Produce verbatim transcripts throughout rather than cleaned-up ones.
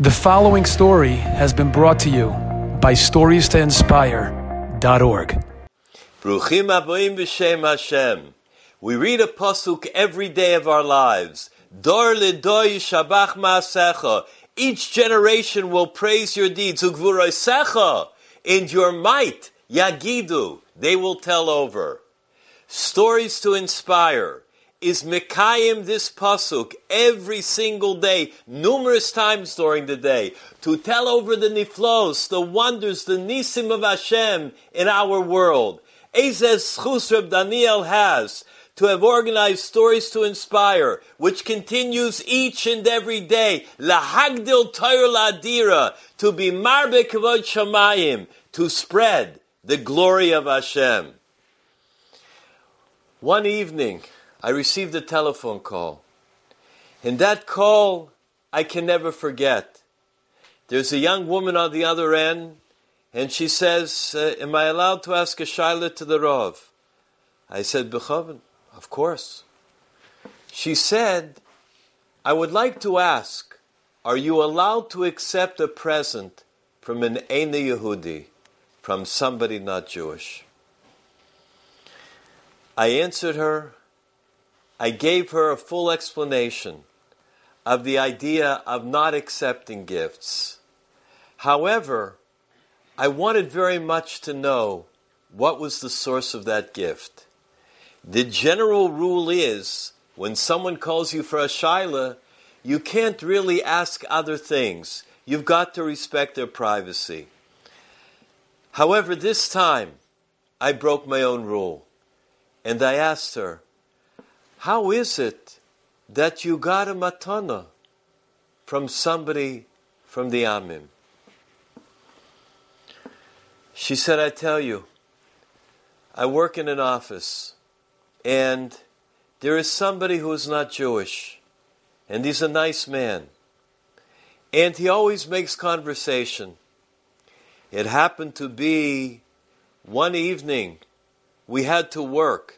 The following story has been brought to you by Stories To Inspire dot org. Bruchim aboim b'shem Hashem. We read a pasuk every day of our lives. Dor l'dor yishabach ma'asecha. Each generation will praise your deeds. Ugvurosecha. In your might, yagidu. They will tell over. Stories to Inspire is Mekayim this pasuk every single day, numerous times during the day, to tell over the Niflos, the wonders, the Nisim of Hashem in our world. Ezez Schus Reb Daniel has to have organized Stories to Inspire, which continues each and every day, L'Hagdil Toyur L'Adira, to be Marbek Vod Shamayim, to spread the glory of Hashem. One evening, I received a telephone call. And that call, I can never forget. There's a young woman on the other end, and she says, uh, am I allowed to ask a shaila to the Rav? I said, B'chavon, of course. She said, I would like to ask, are you allowed to accept a present from an Eina Yehudi, from somebody not Jewish? I answered her, I gave her a full explanation of the idea of not accepting gifts. However, I wanted very much to know what was the source of that gift. The general rule is, when someone calls you for a shaila, you can't really ask other things. You've got to respect their privacy. However, this time, I broke my own rule, and I asked her, how is it that you got a matana from somebody from the Amin? She said, I tell you, I work in an office and there is somebody who is not Jewish and he's a nice man and he always makes conversation. It happened to be one evening we had to work.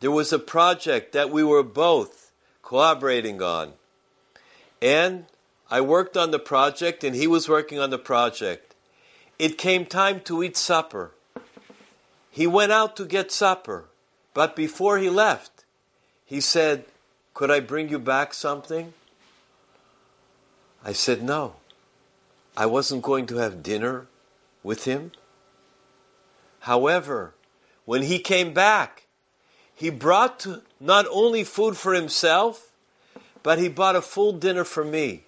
There was a project that we were both collaborating on. And I worked on the project and he was working on the project. It came time to eat supper. He went out to get supper, but before he left, he said, could I bring you back something? I said, no. I wasn't going to have dinner with him. However, when he came back, he brought not only food for himself, but he bought a full dinner for me.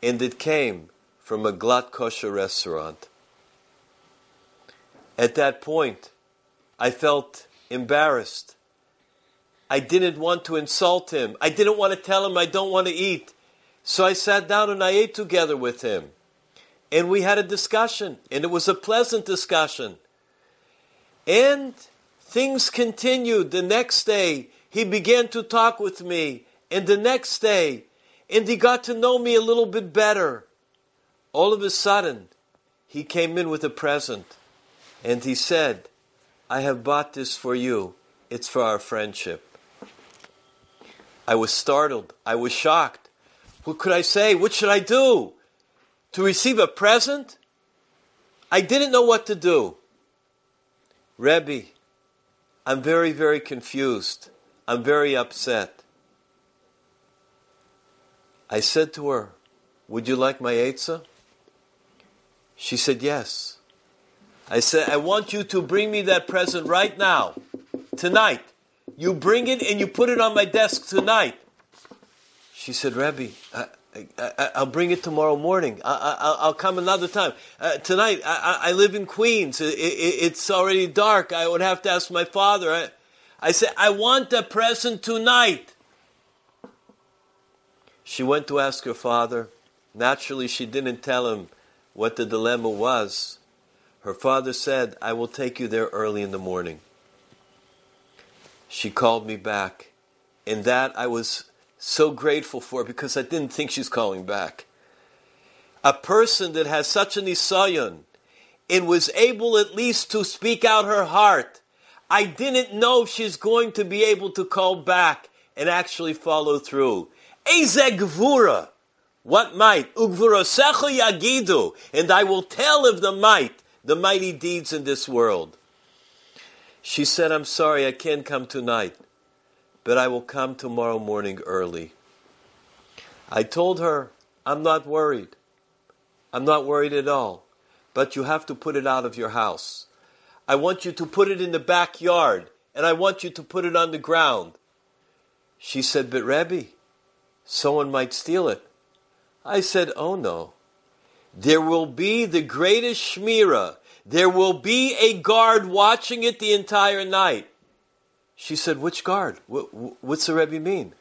And it came from a glatt kosher restaurant. At that point, I felt embarrassed. I didn't want to insult him. I didn't want to tell him I don't want to eat. So I sat down and I ate together with him. And we had a discussion. And it was a pleasant discussion. And things continued. The next day, he began to talk with me. And the next day, and he got to know me a little bit better. All of a sudden, he came in with a present. And he said, I have bought this for you. It's for our friendship. I was startled. I was shocked. What could I say? What should I do? To receive a present? I didn't know what to do. Rebbe, I'm very, very confused. I'm very upset. I said to her, would you like my eitzah? She said, yes. I said, I want you to bring me that present right now, tonight. You bring it and you put it on my desk tonight. She said, Rebbe, I, I, I'll bring it tomorrow morning. I, I, I'll come another time. Uh, tonight, I, I live in Queens. It, it, it's already dark. I would have to ask my father. I, I said, I want a present tonight. She went to ask her father. Naturally, she didn't tell him what the dilemma was. Her father said, I will take you there early in the morning. She called me back. And that I was so grateful for, because I didn't think she's calling back. A person that has such an isayon and was able at least to speak out her heart. I didn't know if she's going to be able to call back and actually follow through. Eze gvura! What might? Ugvurosecha yagidu, and I will tell of the might, the mighty deeds in this world. She said, I'm sorry, I can't come tonight, but I will come tomorrow morning early. I told her, I'm not worried. I'm not worried at all, but you have to put it out of your house. I want you to put it in the backyard, and I want you to put it on the ground. She said, but Rebbe, someone might steal it. I said, oh no. There will be the greatest shmirah. There will be a guard watching it the entire night. She said, which guard? What's the Rebbe mean?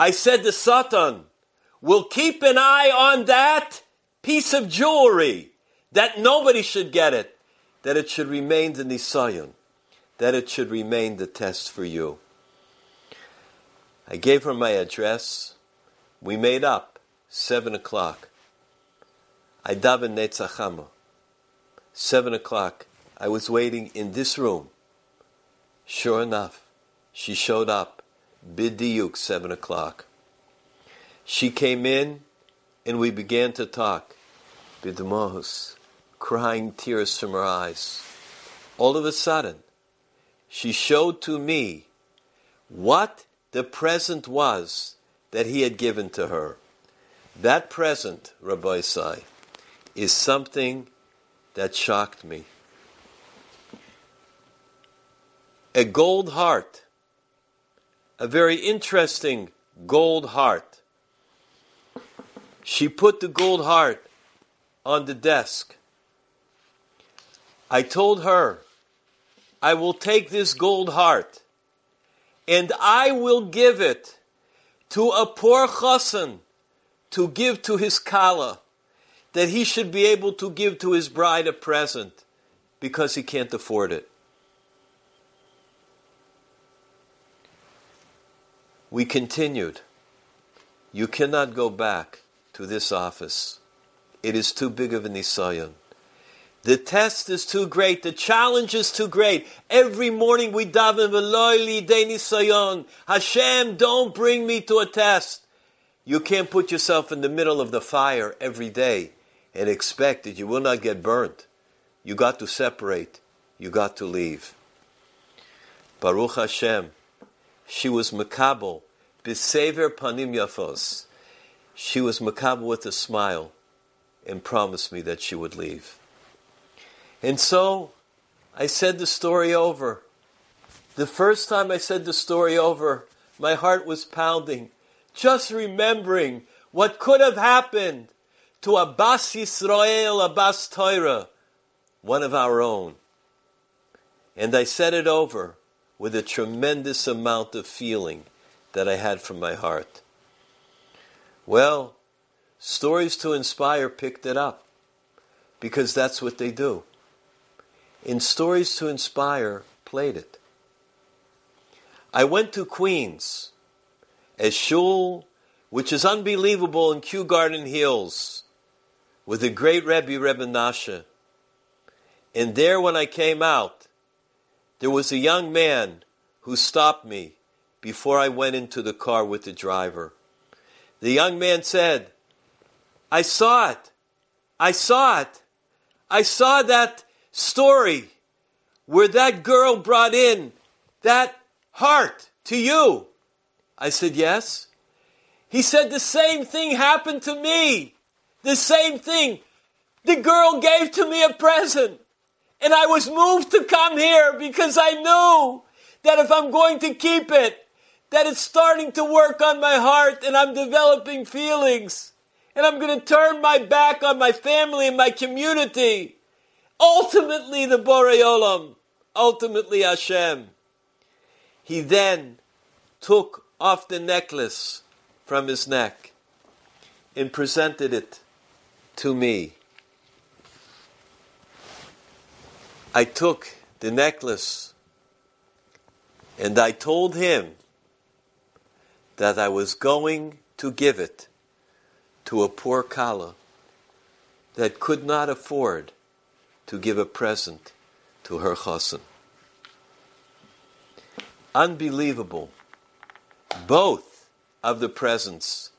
I said, the Satan will keep an eye on that piece of jewelry, that nobody should get it, that it should remain the nisayon, that it should remain the test for you. I gave her my address. We made up, seven o'clock. I davened Netzach Hama. Seven o'clock, I was waiting in this room. Sure enough, she showed up, bidiyuk, seven o'clock. She came in, and we began to talk. Bidmahus, crying tears from her eyes. All of a sudden, she showed to me what the present was that he had given to her. That present, Rabbi Isai, is something that shocked me. A gold heart, a very interesting gold heart. She put the gold heart on the desk. I told her, I will take this gold heart and I will give it to a poor chassan to give to his kala, that he should be able to give to his bride a present because he can't afford it. We continued. You cannot go back to this office. It is too big of a nisayon. The test is too great. The challenge is too great. Every morning we daven v'lo lidei nisayon. Hashem, don't bring me to a test. You can't put yourself in the middle of the fire every day and expect that you will not get burnt. You got to separate. You got to leave. Baruch Hashem, she was mekabal b'sever panim yafos. She was mekabal with a smile and promised me that she would leave. And so I said the story over. The first time I said the story over, my heart was pounding, just remembering what could have happened to a Bas Yisrael, a Bas Torah, one of our own. And I said it over with a tremendous amount of feeling that I had from my heart. Well, Stories to Inspire picked it up, because that's what they do. In Stories to Inspire played it. I went to Queens, a shul which is unbelievable in Kew Garden Hills, with the great Rebbe, Rebbe Nashe. And there when I came out, there was a young man who stopped me before I went into the car with the driver. The young man said, I saw it, I saw it, I saw that story where that girl brought in that heart to you. I said, yes. He said, the same thing happened to me. The same thing. The girl gave to me a present. And I was moved to come here because I knew that if I'm going to keep it, that it's starting to work on my heart and I'm developing feelings. And I'm going to turn my back on my family and my community. Ultimately, the Borei Olam. Ultimately, Hashem. He then took off the necklace from his neck and presented it to me. I took the necklace and I told him that I was going to give it to a poor kala that could not afford to give a present to her chassan. Unbelievable. Both of the presents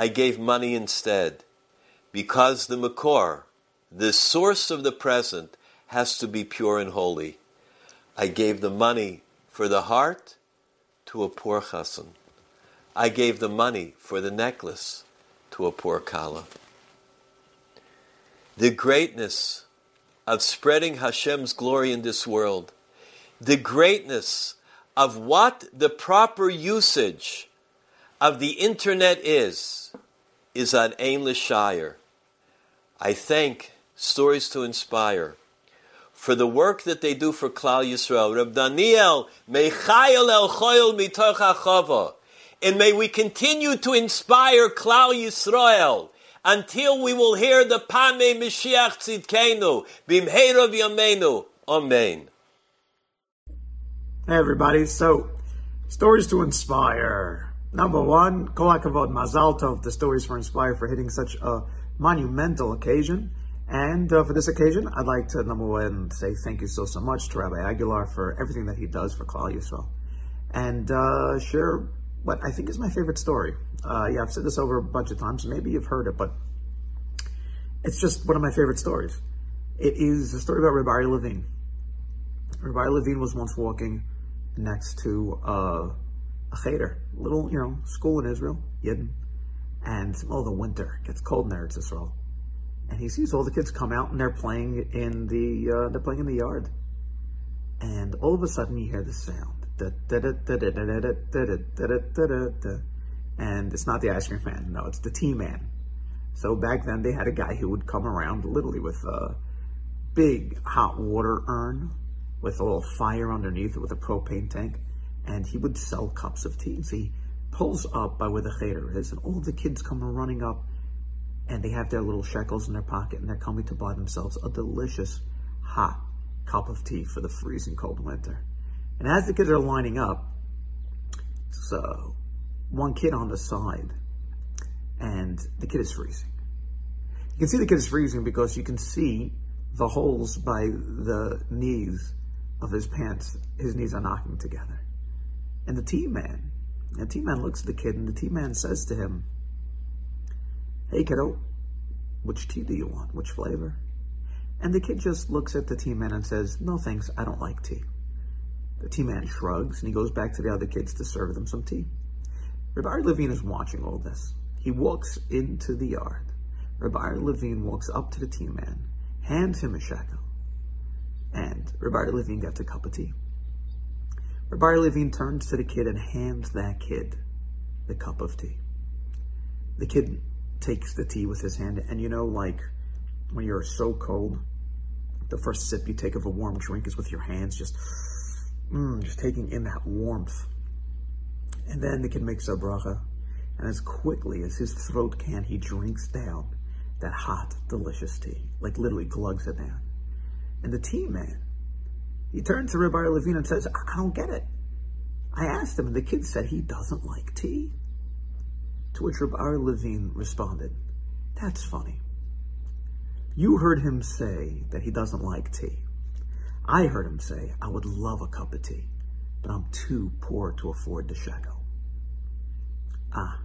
I gave money instead, because the Makor, the source of the present, has to be pure and holy. I gave the money for the heart to a poor chassan. I gave the money for the necklace to a poor kala. The greatness of spreading Hashem's glory in this world, the greatness of what the proper usage of the internet is, is on Ein L'Shayr. I thank Stories to Inspire for the work that they do for Klal Yisrael. Reb Daniel, Mechayel El Choyel Mitoch HaChava. And may we continue to inspire Klal Yisrael until we will hear the Pamei Mashiach Tzidkenu, Bimheirov Yameinu. Amen. Hey everybody, so Stories to Inspire. Number one, Kol Hakavod, Mazal Tov, the Stories for Inspire, for hitting such a monumental occasion. And uh, for this occasion, I'd like to, number one, say thank you so, so much to Rabbi Aguilar for everything that he does for Klal Yisrael. And uh, share what I think is my favorite story. Uh, yeah, I've said this over a bunch of times. Maybe you've heard it, but it's just one of my favorite stories. It is a story about Rabbi Levine. Rabbi Levine was once walking next to uh, a cheder, little, you know, school in Israel, Yidden. And it's the middle of the winter. It gets cold in Eretz Yisrael. And he sees all the kids come out and they're playing in the uh, they're playing in the yard. And all of a sudden you hear the sound. And it's not the ice cream man, no, it's the tea man. So back then they had a guy who would come around literally with a big hot water urn with a little fire underneath it with a propane tank. And he would sell cups of tea. So he pulls up by where the cheder is and all the kids come running up. And they have their little shekels in their pocket and they're coming to buy themselves a delicious hot cup of tea for the freezing cold winter. And as the kids are lining up, so one kid on the side, and the kid is freezing. You can see the kid is freezing because you can see the holes by the knees of his pants. His knees are knocking together. And the tea man, the tea man looks at the kid and the tea man says to him, "Hey kiddo, which tea do you want? Which flavor?" And the kid just looks at the tea man and says, "No thanks, I don't like tea." The tea man shrugs and he goes back to the other kids to serve them some tea. Rabbi Levine is watching all this. He walks into the yard. Rabbi Levine walks up to the tea man, hands him a shekel, and Rabbi Levine gets a cup of tea. Rabbi Levine turns to the kid and hands that kid the cup of tea. The kid takes the tea with his hand, and you know, like when you're so cold, the first sip you take of a warm drink is with your hands, just mm, just taking in that warmth. And then the kid makes a bracha, and as quickly as his throat can, he drinks down that hot, delicious tea, like literally glugs it down. And the tea man, he turns to Rabbi Levine and says, "I don't get it. I asked him, and the kid said he doesn't like tea." To which Rabbi Levine responded, "That's funny. You heard him say that he doesn't like tea. I heard him say, I would love a cup of tea, but I'm too poor to afford the shekel." Ah,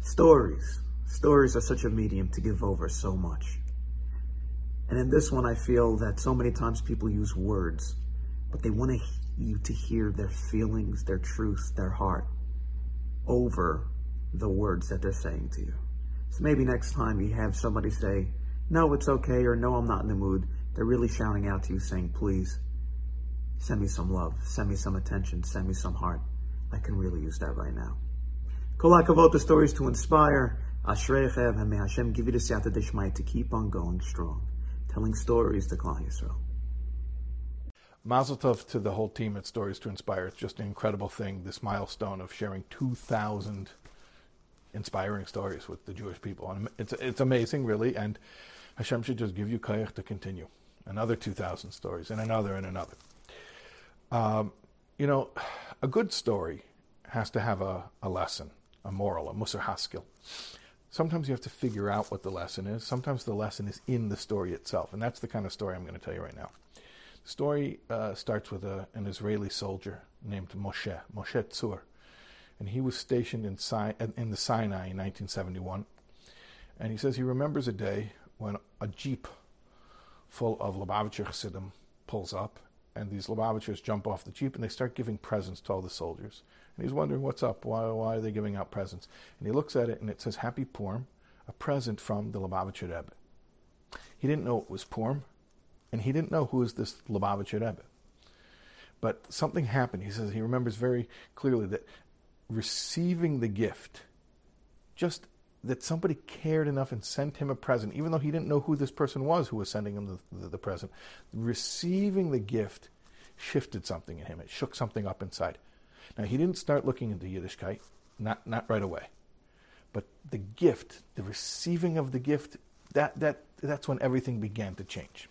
stories. Stories are such a medium to give over so much. And in this one, I feel that so many times people use words, but they want you to hear their feelings, their truth, their heart, over the words that they're saying to you. So maybe next time you have somebody say, "No, it's okay," or "No, I'm not in the mood," they're really shouting out to you saying, "Please, send me some love, send me some attention, send me some heart. I can really use that right now." Kol hakavod, the Stories to Inspire. Ashreichev, and may Hashem give you the siyata d'shmaya to keep on going strong, telling stories to Klal Yisrael. Mazel tov to the whole team at Stories to Inspire. It's just an incredible thing, this milestone of sharing two thousand inspiring stories with the Jewish people. And it's it's amazing, really, and Hashem should just give you koyach to continue. Another two thousand stories, and another, and another. Um, you know, a good story has to have a, a lesson, a moral, a musar haskil. Sometimes you have to figure out what the lesson is. Sometimes the lesson is in the story itself, and that's the kind of story I'm going to tell you right now. The story uh, starts with a, an Israeli soldier named Moshe, Moshe Tzur. and he was stationed in, Sin- in the Sinai in nineteen seventy-one. And he says he remembers a day when a jeep full of Lubavitcher Chassidim pulls up, and these Lubavitchers jump off the jeep and they start giving presents to all the soldiers. And he's wondering what's up, why, why are they giving out presents? And he looks at it and it says, Happy Purim, a present from the Lubavitcher Rebbe. He didn't know it was Purim, and he didn't know who is this Lubavitcher Rebbe. But something happened. He says he remembers very clearly that receiving the gift, just that somebody cared enough and sent him a present, even though he didn't know who this person was who was sending him the, the, the present, receiving the gift shifted something in him. It shook something up inside. Now, he didn't start looking into Yiddishkeit, not not right away. But the gift, the receiving of the gift, that that that's when everything began to change.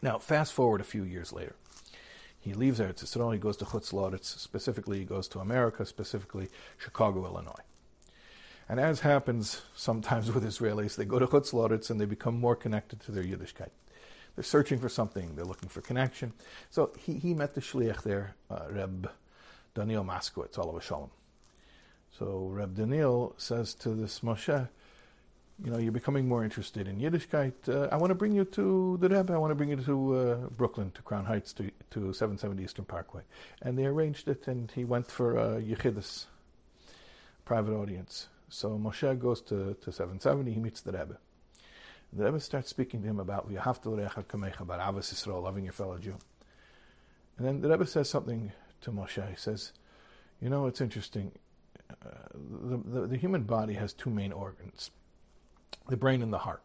Now, fast forward a few years later. He leaves Eretz Yisrael, he goes to Chutz L'Aretz, specifically he goes to America, specifically Chicago, Illinois. And as happens sometimes with Israelis, they go to Chutz L'Aretz and they become more connected to their Yiddishkeit. They're searching for something, they're looking for connection. So he, he met the shliach there, uh, Reb Daniel Moskowitz, Olav Shalom. So Reb Daniel says to this Moshe, you know, you're becoming more interested in Yiddishkeit. Uh, I want to bring you to the Rebbe. I want to bring you to uh, Brooklyn, to Crown Heights, to to seven seventy Eastern Parkway. And they arranged it, and he went for a Yechidus, private audience. So Moshe goes to, to seven seventy. He meets the Rebbe. The Rebbe starts speaking to him about V'yahavta l'orecha kamecha, about Avos Yisrael, loving your fellow Jew. And then the Rebbe says something to Moshe. He says, you know, it's interesting. Uh, the, the the human body has two main organs. The brain and the heart.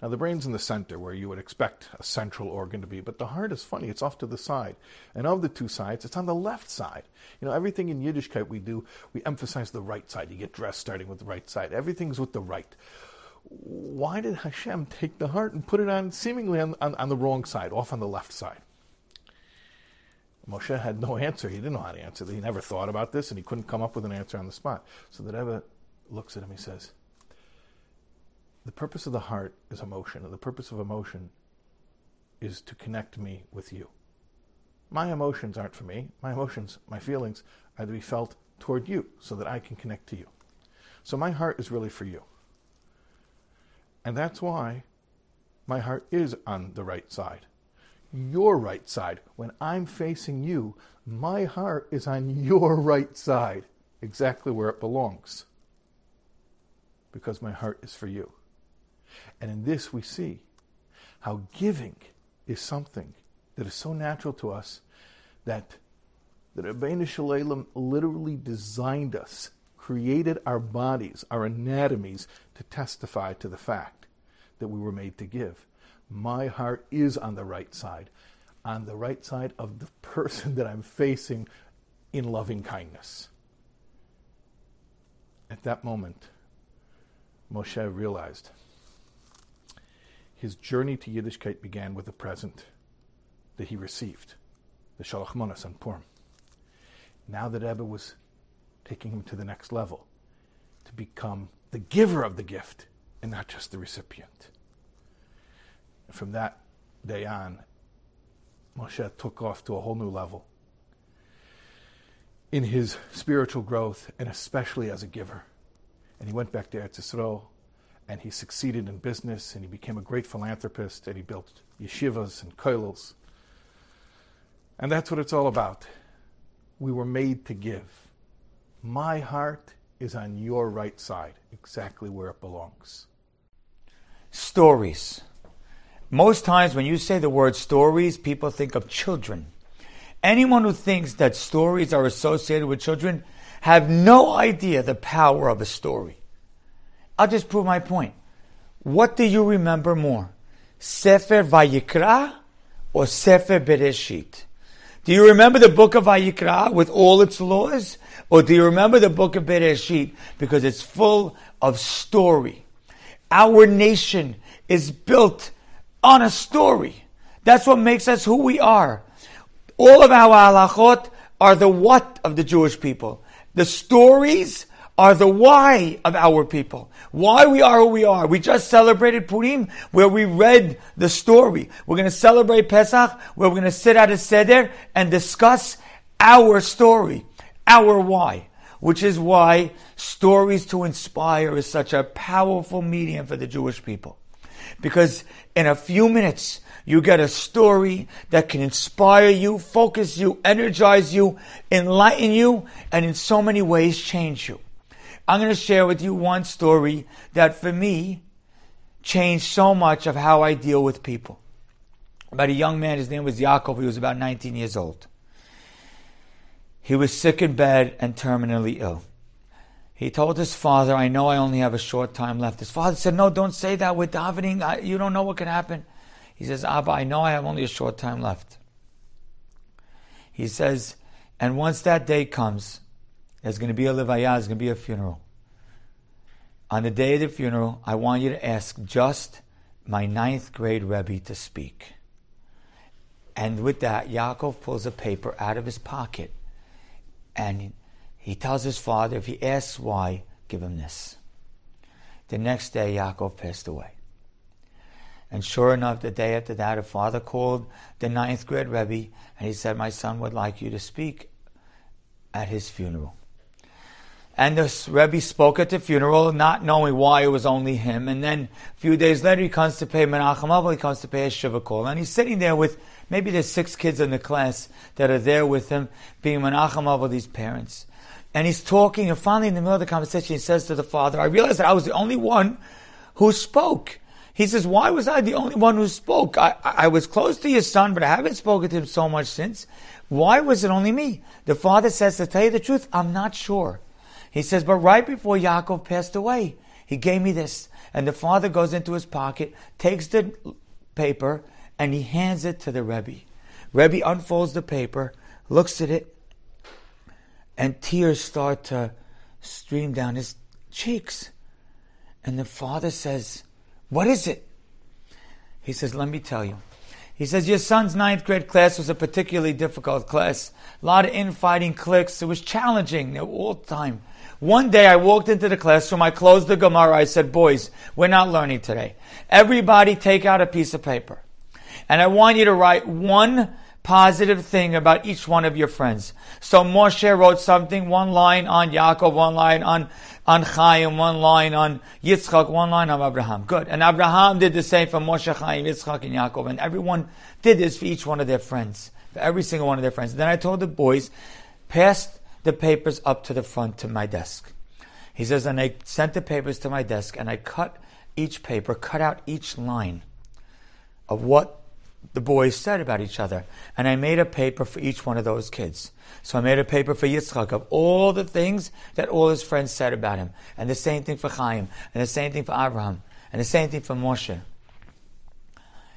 Now, the brain's in the center where you would expect a central organ to be, but the heart is funny. It's off to the side. And of the two sides, it's on the left side. You know, everything in Yiddishkeit we do, we emphasize the right side. You get dressed starting with the right side. Everything's with the right. Why did Hashem take the heart and put it on seemingly on, on, on the wrong side, off on the left side? Moshe had no answer. He didn't know how to answer. He never thought about this, and he couldn't come up with an answer on the spot. So the Rebbe looks at him, he says, the purpose of the heart is emotion, and the purpose of emotion is to connect me with you. My emotions aren't for me. My emotions, my feelings, are to be felt toward you so that I can connect to you. So my heart is really for you. And that's why my heart is on the right side. Your right side. When I'm facing you, my heart is on your right side, exactly where it belongs, because my heart is for you. And in this we see how giving is something that is so natural to us that the Rebbeinu Shalom literally designed us, created our bodies, our anatomies, to testify to the fact that we were made to give. My heart is on the right side, on the right side of the person that I'm facing in loving kindness. At that moment, Moshe realized his journey to Yiddishkeit began with a present that he received, the Shalach Manos on Purim. Now the Rebbe was taking him to the next level, to become the giver of the gift and not just the recipient. And from that day on, Moshe took off to a whole new level in his spiritual growth and especially as a giver. And he went back to Eretz Yisrael, and he succeeded in business, and he became a great philanthropist, and he built yeshivas and kollels. And that's what it's all about. We were made to give. My heart is on your right side, exactly where it belongs. Stories. Most times when you say the word stories, people think of children. Anyone who thinks that stories are associated with children have no idea the power of a story. I'll just prove my point. What do you remember more? Sefer Vayikra or Sefer Bereshit? Do you remember the book of Vayikra with all its laws? Or do you remember the book of Bereshit because it's full of story? Our nation is built on a story. That's what makes us who we are. All of our halachot are the what of the Jewish people. The stories are the why of our people. Why we are who we are. We just celebrated Purim where we read the story. We're going to celebrate Pesach where we're going to sit at a seder and discuss our story, our why. which is why Stories to Inspire is such a powerful medium for the Jewish people. Because in a few minutes, you get a story that can inspire you, focus you, energize you, enlighten you, and in so many ways change you. I'm going to share with you one story that for me changed so much of how I deal with people. About a young man, his name was Yaakov, he was about nineteen years old. He was sick in bed and terminally ill. He told his father, I know I only have a short time left. His father said, no, don't say that, we're davening, I, you don't know what can happen. He says, Abba, I know I have only a short time left. He says, and once that day comes, there's going to be a levaya, there's going to be a funeral. On the day of the funeral, I want you to ask just my ninth grade Rebbe to speak. And with that, Yaakov pulls a paper out of his pocket and he tells his father, if he asks why, give him this. The next day, Yaakov passed away. And sure enough, the day after that, a father called the ninth grade Rebbe, and he said, my son would like you to speak at his funeral. And the Rebbe spoke at the funeral, not knowing why it was only him. And then a few days later, he comes to pay Menachem Avil, he comes to pay a shiva call. And he's sitting there with, maybe there's six kids in the class that are there with him, being Menachem Avil, these parents. And he's talking, and finally in the middle of the conversation, he says to the father, I realized that I was the only one who spoke. He says, why was I the only one who spoke? I, I was close to your son, but I haven't spoken to him so much since. Why was it only me? The father says, to tell you the truth, I'm not sure. He says, but right before Yaakov passed away, he gave me this. And the father goes into his pocket, takes the paper, and he hands it to the Rebbe. Rebbe unfolds the paper, looks at it, and tears start to stream down his cheeks. And the father says, what is it? He says, let me tell you. He says, your son's ninth grade class was a particularly difficult class. A lot of infighting, cliques. It was challenging all the time. One day I walked into the classroom. I closed the Gemara. I said, boys, we're not learning today. Everybody take out a piece of paper. And I want you to write one positive thing about each one of your friends. So Moshe wrote something, one line on Yaakov, one line on, on Chaim, one line on Yitzchak, one line on Abraham. Good. And Abraham did the same for Moshe, Chaim, Yitzchak, and Yaakov. And everyone did this for each one of their friends, for every single one of their friends. And then I told the boys, pass the papers up to the front to my desk. He says, and I sent the papers to my desk, and I cut each paper, cut out each line of what the boys said about each other. And I made a paper for each one of those kids. So I made a paper for Yitzchak of all the things that all his friends said about him. And the same thing for Chaim. And the same thing for Abraham. And the same thing for Moshe.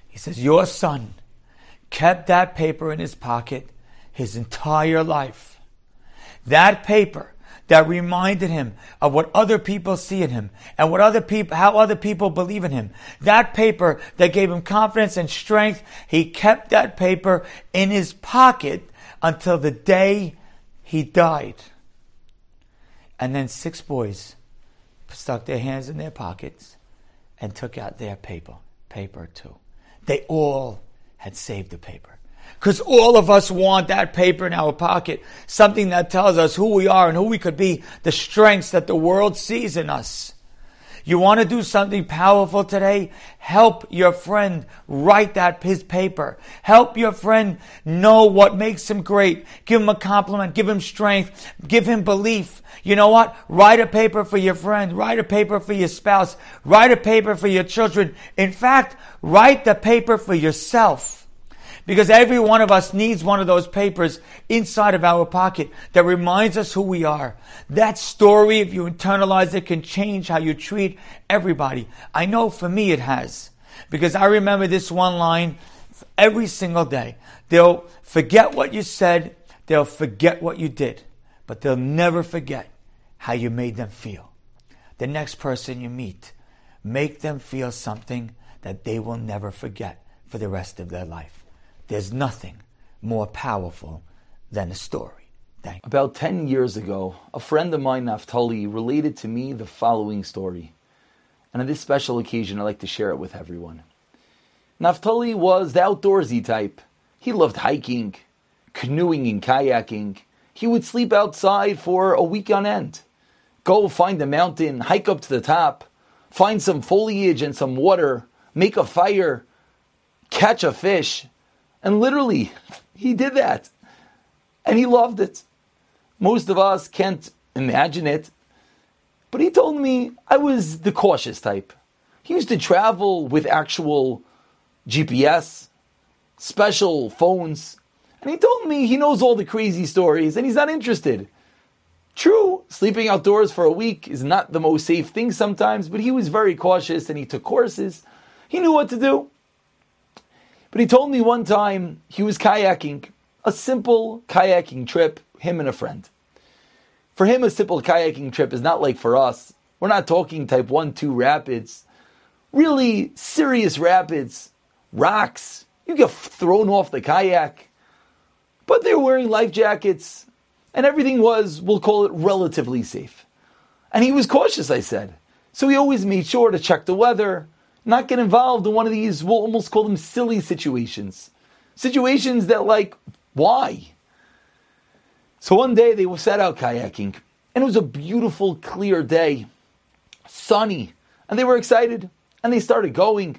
He says, your son kept that paper in his pocket his entire life. That paper that reminded him of what other people see in him and what other people, how other people believe in him. That paper that gave him confidence and strength, he kept that paper in his pocket until the day he died. And then six boys stuck their hands in their pockets and took out their paper, paper too. They all had saved the paper. Because all of us want that paper in our pocket, something that tells us who we are and who we could be, the strengths that the world sees in us. You want to do something powerful today? Help your friend write that his paper. Help your friend know what makes him great. Give him a compliment. Give him strength. Give him belief. You know what? Write a paper for your friend. Write a paper for your spouse. Write a paper for your children. In fact, write the paper for yourself. Because every one of us needs one of those papers inside of our pocket that reminds us who we are. That story, if you internalize it, can change how you treat everybody. I know for me it has. Because I remember this one line every single day. They'll forget what you said, they'll forget what you did, but they'll never forget how you made them feel. The next person you meet, make them feel something that they will never forget for the rest of their life. There's nothing more powerful than a story. Thank you. About ten years ago, a friend of mine, Naftali, related to me the following story. And on this special occasion, I'd like to share it with everyone. Naftali was the outdoorsy type. He loved hiking, canoeing and kayaking, He would sleep outside for a week on end. Go find a mountain, hike up to the top, find some foliage and some water, make a fire, catch a fish. And literally, he did that. And he loved it. Most of us can't imagine it. But he told me I was the cautious type. He used to travel with actual G P S, special phones. And he told me he knows all the crazy stories and he's not interested. True, sleeping outdoors for a week is not the most safe thing sometimes, but he was very cautious and he took courses. He knew what to do. But he told me one time he was kayaking, a simple kayaking trip, him and a friend. For him, a simple kayaking trip is not like for us. We're not talking type one, two rapids. Really serious rapids, rocks. You get thrown off the kayak. But they were wearing life jackets, and everything was, we'll call it, relatively safe. And he was cautious, I said. So he always made sure to check the weather, not get involved in one of these, we'll almost call them silly situations. Situations that, like, why? So one day they were set out kayaking, and it was a beautiful, clear day, sunny, and they were excited, and they started going,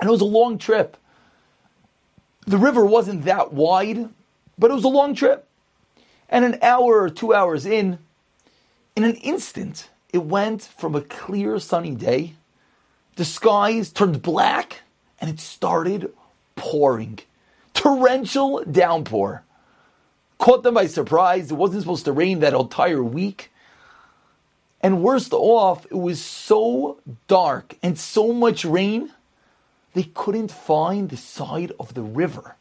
and it was a long trip. The river wasn't that wide, but it was a long trip. And an hour or two hours in, in an instant, it went from a clear sunny day, the skies turned black, and it started pouring. Torrential downpour. Caught them by surprise. It wasn't supposed to rain that entire week. And worst off, it was so dark and so much rain, they couldn't find the side of the river.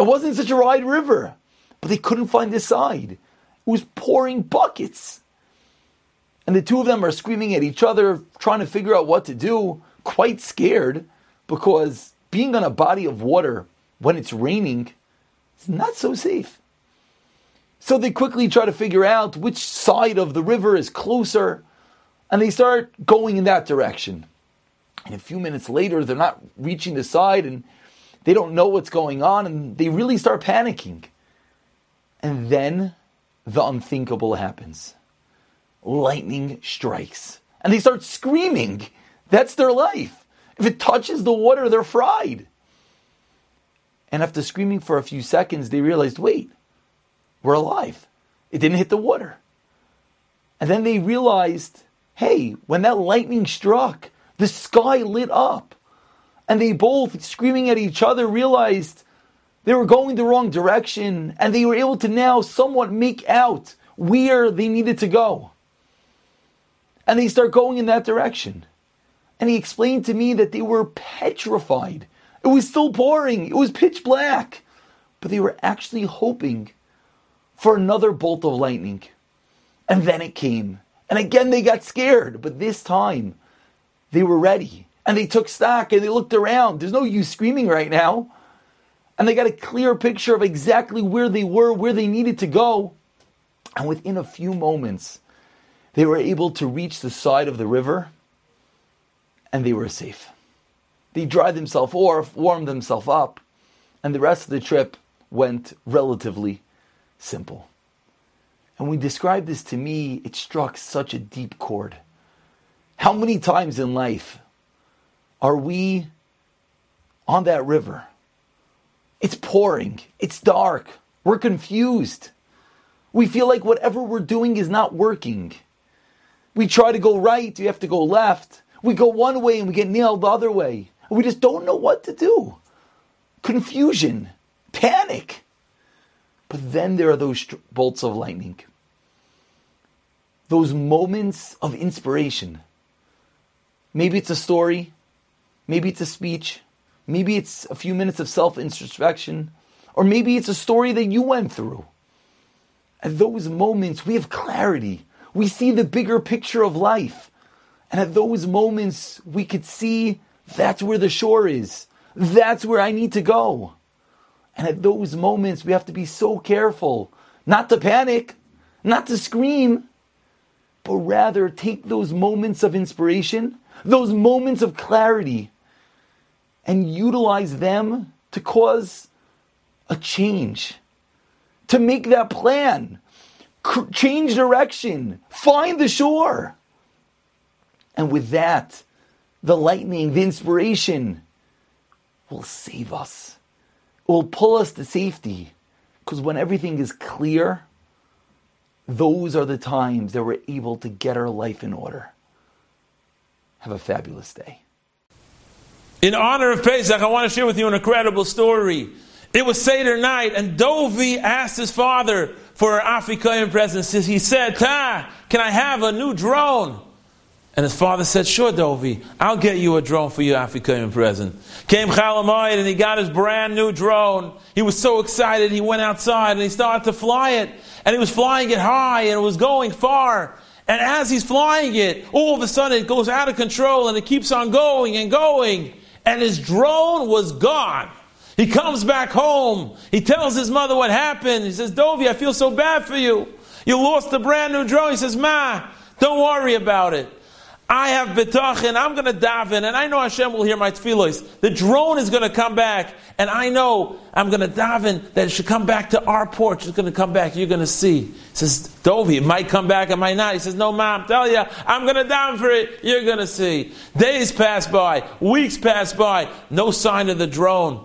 It wasn't such a wide river, but they couldn't find the side. It was pouring buckets. And the two of them are screaming at each other, trying to figure out what to do, quite scared, because being on a body of water when it's raining is not so safe. So they quickly try to figure out which side of the river is closer, and they start going in that direction. And a few minutes later, they're not reaching the side, and they don't know what's going on, and they really start panicking. And then the unthinkable happens. Lightning strikes. And they start screaming. That's their life. If it touches the water, they're fried. And after screaming for a few seconds, they realized, wait, we're alive. It didn't hit the water. And then they realized, hey, when that lightning struck, the sky lit up. And they both, screaming at each other, realized they were going the wrong direction, and they were able to now somewhat make out where they needed to go. And they start going in that direction. And he explained to me that they were petrified. It was still pouring. It was pitch black. But they were actually hoping for another bolt of lightning. And then it came. And again they got scared. But this time, they were ready. And they took stock and they looked around. There's no use screaming right now. And they got a clear picture of exactly where they were, where they needed to go. And within a few moments, they were able to reach the side of the river and they were safe. They dried themselves off, warmed themselves up, and the rest of the trip went relatively simple. And when he described this to me, it struck such a deep chord. How many times in life are we on that river? It's pouring. It's dark. We're confused. We feel like whatever we're doing is not working. We try to go right. We have to go left. We go one way and we get nailed the other way. We just don't know what to do. Confusion. Panic. But then there are those bolts of lightning. Those moments of inspiration. Maybe it's a story. Maybe it's a speech. Maybe it's a few minutes of self-introspection. Or maybe it's a story that you went through. At those moments, we have clarity. We see the bigger picture of life. And at those moments, we could see that's where the shore is. That's where I need to go. And at those moments, we have to be so careful not to panic, not to scream, but rather take those moments of inspiration, those moments of clarity, and utilize them to cause a change, to make that plan. Change direction. Find the shore. And with that, the lightning, the inspiration will save us. It will pull us to safety. Because when everything is clear, those are the times that we're able to get our life in order. Have a fabulous day. In honor of Pesach, I want to share with you an incredible story. It was Seder night, and Dovi asked his father for an Afrikayan present. He said, "Ta, can I have a new drone?" And his father said, "Sure, Dovi, I'll get you a drone for your Afrikayan present." Came Chalamayit, and he got his brand new drone. He was so excited, he went outside, and he started to fly it. And he was flying it high, and it was going far. And as he's flying it, all of a sudden it goes out of control, and it keeps on going and going. And his drone was gone. He comes back home. He tells his mother what happened. He says, "Dovi, I feel so bad for you. You lost the brand new drone." He says, "Ma, don't worry about it. I have betachin. I'm going to daven, and I know Hashem will hear my tefillos. The drone is going to come back, and I know I'm going to daven that it should come back to our porch. It's going to come back. You're going to see." He says, "Dovi, it might come back, it might not." He says, "No, Mom, I'm telling you, I'm going to daven for it. You're going to see." Days pass by, weeks pass by, no sign of the drone.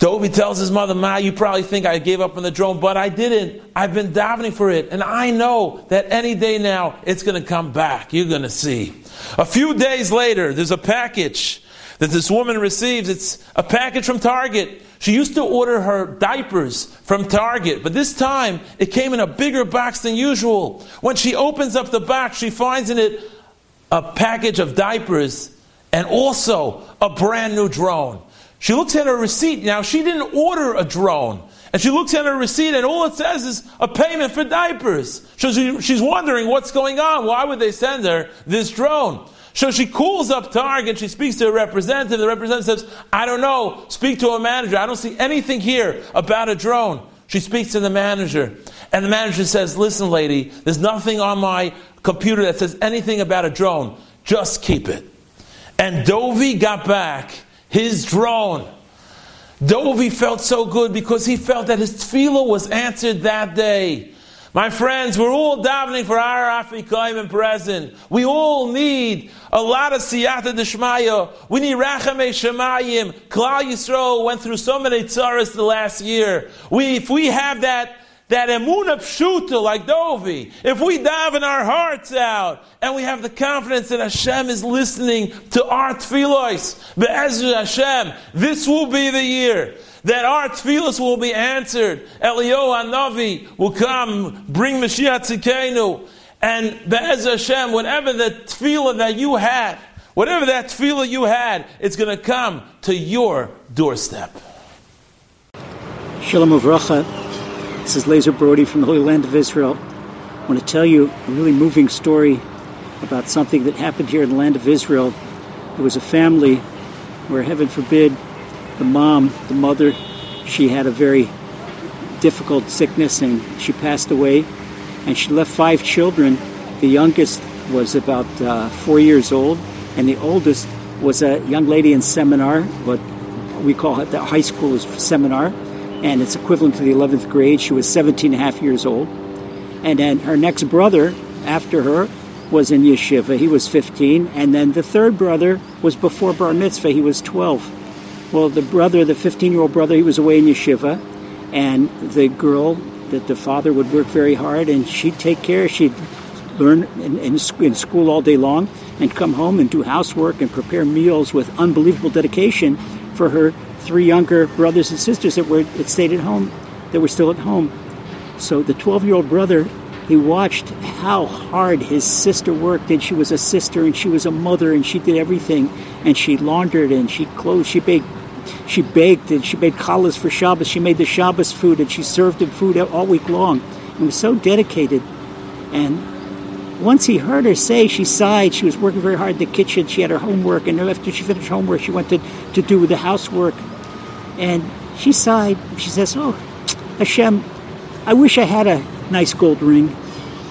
Dovi tells his mother, "Ma, you probably think I gave up on the drone, but I didn't. I've been davening for it, and I know that any day now, it's going to come back. You're going to see." A few days later, there's a package that this woman receives. It's a package from Target. She used to order her diapers from Target, but this time, it came in a bigger box than usual. When she opens up the box, she finds in it a package of diapers and also a brand new drone. She looks at her receipt. Now, she didn't order a drone. And she looks at her receipt, and all it says is a payment for diapers. So she, she's wondering what's going on. Why would they send her this drone? So she calls up Target. She speaks to a representative. The representative says, "I don't know. Speak to a manager. I don't see anything here about a drone." She speaks to the manager. And the manager says, "Listen, lady, there's nothing on my computer that says anything about a drone. Just keep it." And Dovi got back his drone. Dovi felt so good because he felt that his tefillah was answered that day. My friends, we're all davening for our Afrikaim and present. We all need a lot of siyata d'shmaya. We need rachamei shemayim. Klal Yisrael went through so many tzaras the last year. We, if we have that That emunah pshuta, like Dovi, if we daven our hearts out and we have the confidence that Hashem is listening to our tefillos, be'ezras Hashem, this will be the year that our tefillos will be answered. Eliyahu Hanavi will come, bring Mashiach Tzidkenu, and be'ezras Hashem, whatever the tefillah that you had, whatever that tefillah you had, it's going to come to your doorstep. Shalom uvracha. This is Laser Brody from the Holy Land of Israel. I want to tell you a really moving story about something that happened here in the land of Israel. There was a family where, heaven forbid, the mom, the mother, she had a very difficult sickness and she passed away. And she left five children. The youngest was about uh, four years old, and the oldest was a young lady in seminar, what we call it, the high school is seminar. And it's equivalent to the eleventh grade. She was seventeen and a half years old. And then her next brother after her was in yeshiva. He was fifteen. And then the third brother was before bar mitzvah. He was twelve. Well, the brother, the fifteen-year-old brother, he was away in yeshiva. And the girl, that the father would work very hard, and she'd take care. She'd learn in, in, in school all day long and come home and do housework and prepare meals with unbelievable dedication for her three younger brothers and sisters that were that stayed at home, that were still at home. So the twelve-year-old brother, he watched how hard his sister worked, and she was a sister, and she was a mother, and she did everything, and she laundered, and she clothed, she baked, she baked, and she made kalas for Shabbos, she made the Shabbos food, and she served him food all week long, and was so dedicated. And once he heard her say, she sighed. She was working very hard in the kitchen. She had her homework, and after she finished homework, she went to, to do the housework. And she sighed. She says, "Oh, Hashem, I wish I had a nice gold ring."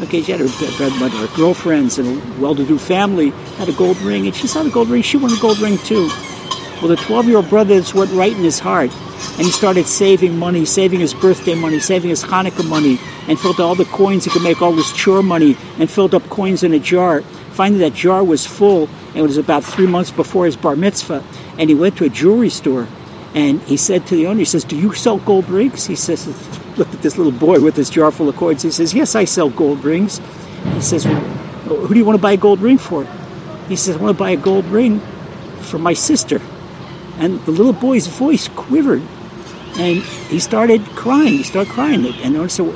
Okay, she had her, her girlfriends and a well-to-do family had a gold ring. And she saw the gold ring. She wanted a gold ring, too. Well, the twelve-year-old brother is what right in his heart. and he started saving money, saving his birthday money, saving his Hanukkah money, and filled all the coins he could make, all his chore money, and filled up coins in a jar. Finally, that jar was full, and it was about three months before his bar mitzvah, and he went to a jewelry store, and he said to the owner, he says, "Do you sell gold rings?" He says, looked at this little boy with his jar full of coins. He says, "Yes, I sell gold rings." He says, "Well, who do you want to buy a gold ring for?" He says, "I want to buy a gold ring for my sister." And the little boy's voice quivered, and he started crying. He started crying. And the owner said,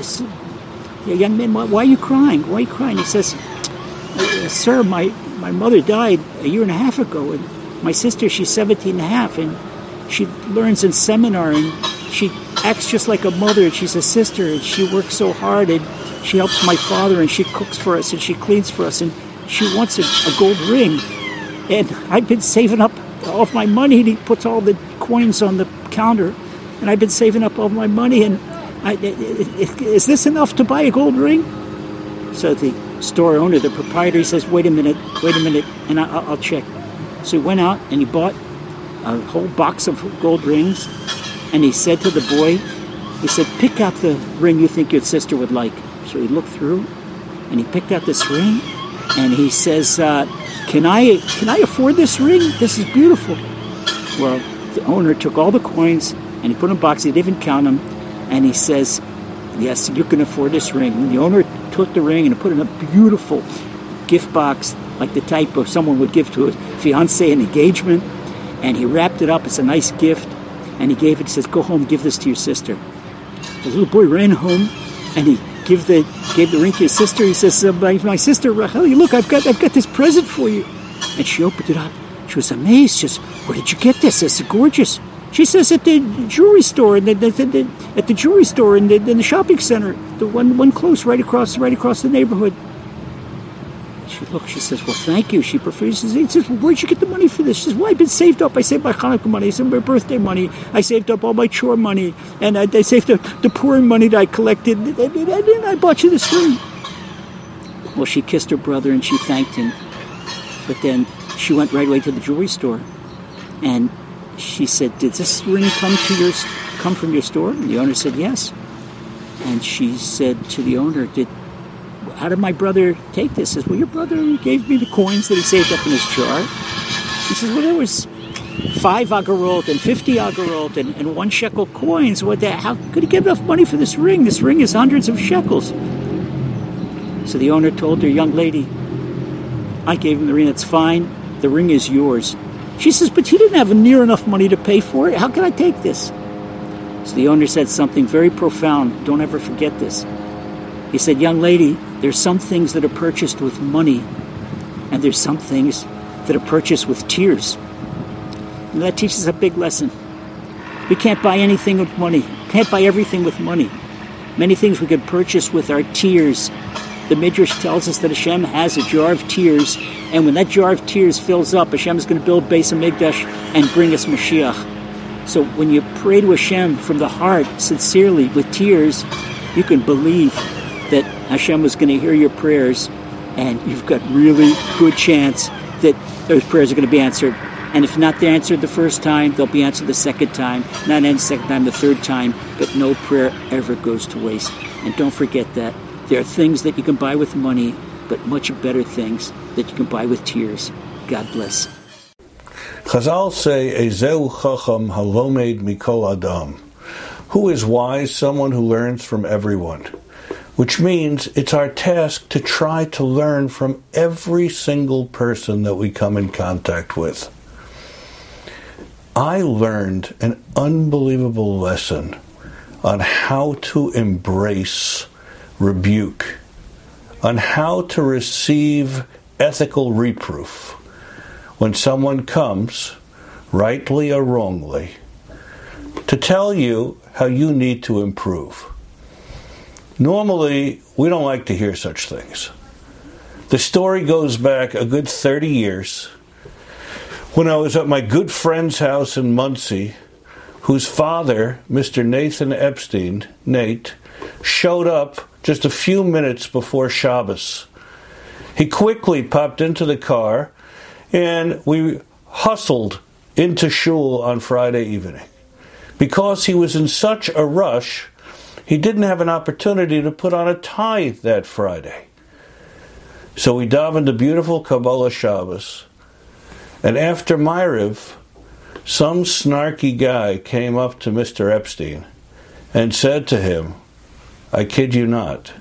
"Young man, why, why are you crying? Why are you crying?" He says, "Sir, my, my mother died a year and a half ago, and my sister, she's seventeen and a half, and she learns in seminar, and she acts just like a mother, and she's a sister, and she works so hard, and she helps my father, and she cooks for us, and she cleans for us, and she wants a, a gold ring. And I've been saving up all of my money," and he puts all the coins on the counter, "and I've been saving up all my money, and I, is this enough to buy a gold ring?" So the store owner, the proprietor, he says, "Wait a minute, wait a minute, and I, I'll check." So he went out, and he bought a whole box of gold rings, and he said to the boy, he said, "Pick out the ring you think your sister would like." So he looked through, and he picked out this ring, and he says, uh, can I can I afford this ring? This is beautiful." Well, the owner took all the coins, and he put them in a box. He didn't even count them, and he says, "Yes, you can afford this ring." And the owner took the ring and put it in a beautiful gift box, like the type of someone would give to a fiancé in engagement, and he wrapped it up. It's a nice gift, and he gave it. He says, "Go home, give this to your sister." The little boy ran home, and he Give the, gave the ring to his sister. He says, uh, my, my sister, Rachel, look, I've got, I've got this present for you." And she opened it up. She was amazed. She says, "Where did you get this? It's gorgeous." She says, "At the jewelry store, in the, the, the, the, at the jewelry store in the, in the shopping center, the one, one close, right across, right across the neighborhood." She looked. She says, "Well, thank you." She prefers. He says, "Well, where'd you get the money for this?" She says, "Well, I've been saved up. I saved my Hanukkah money. I saved my birthday money. I saved up all my chore money. And I, I saved up the Purim money that I collected. And, and, and I bought you this ring." Well, she kissed her brother and she thanked him. But then she went right away to the jewelry store. And she said, "Did this ring come to your, come from your store?" And the owner said, "Yes." And she said to the owner, "Did How did my brother take this?" He says, "Well, your brother gave me the coins that he saved up in his jar." He says, "Well, there was five agarot and fifty agarot and, and one shekel coins. What the, how could he get enough money for this ring? This ring is hundreds of shekels." So the owner told her, "Young lady, I gave him the ring. It's fine. The ring is yours." She says, "But he didn't have near enough money to pay for it. How can I take this?" So the owner said something very profound. Don't ever forget this. He said, "Young lady, there's some things that are purchased with money, and there's some things that are purchased with tears." And that teaches a big lesson. We can't buy anything with money. Can't buy everything with money. Many things we could purchase with our tears. The Midrash tells us that Hashem has a jar of tears, and when that jar of tears fills up, Hashem is going to build Beis HaMikdash and bring us Mashiach. So when you pray to Hashem from the heart, sincerely, with tears, you can believe that Hashem was going to hear your prayers, and you've got really good chance that those prayers are going to be answered. And if not they're answered the first time, they'll be answered the second time, not the second time, the third time, but no prayer ever goes to waste. And don't forget that. There are things that you can buy with money, but much better things that you can buy with tears. God bless. Chazal say, Ezeu chacham halomed mikol adam. Who is wise? Someone who learns from everyone. Which means it's our task to try to learn from every single person that we come in contact with. I learned an unbelievable lesson on how to embrace rebuke, on how to receive ethical reproof. When someone comes, rightly or wrongly, to tell you how you need to improve. Normally, we don't like to hear such things. The story goes back a good thirty years when I was at my good friend's house in Muncie, whose father, Mister Nathan Epstein, Nate, showed up just a few minutes before Shabbos. He quickly popped into the car, and we hustled into shul on Friday evening. because he was in such a rush, he didn't have an opportunity to put on a tithe that Friday. So we davened a beautiful Kabbalah Shabbos, and after Ma'ariv, some snarky guy came up to Mister Epstein and said to him, I kid you not,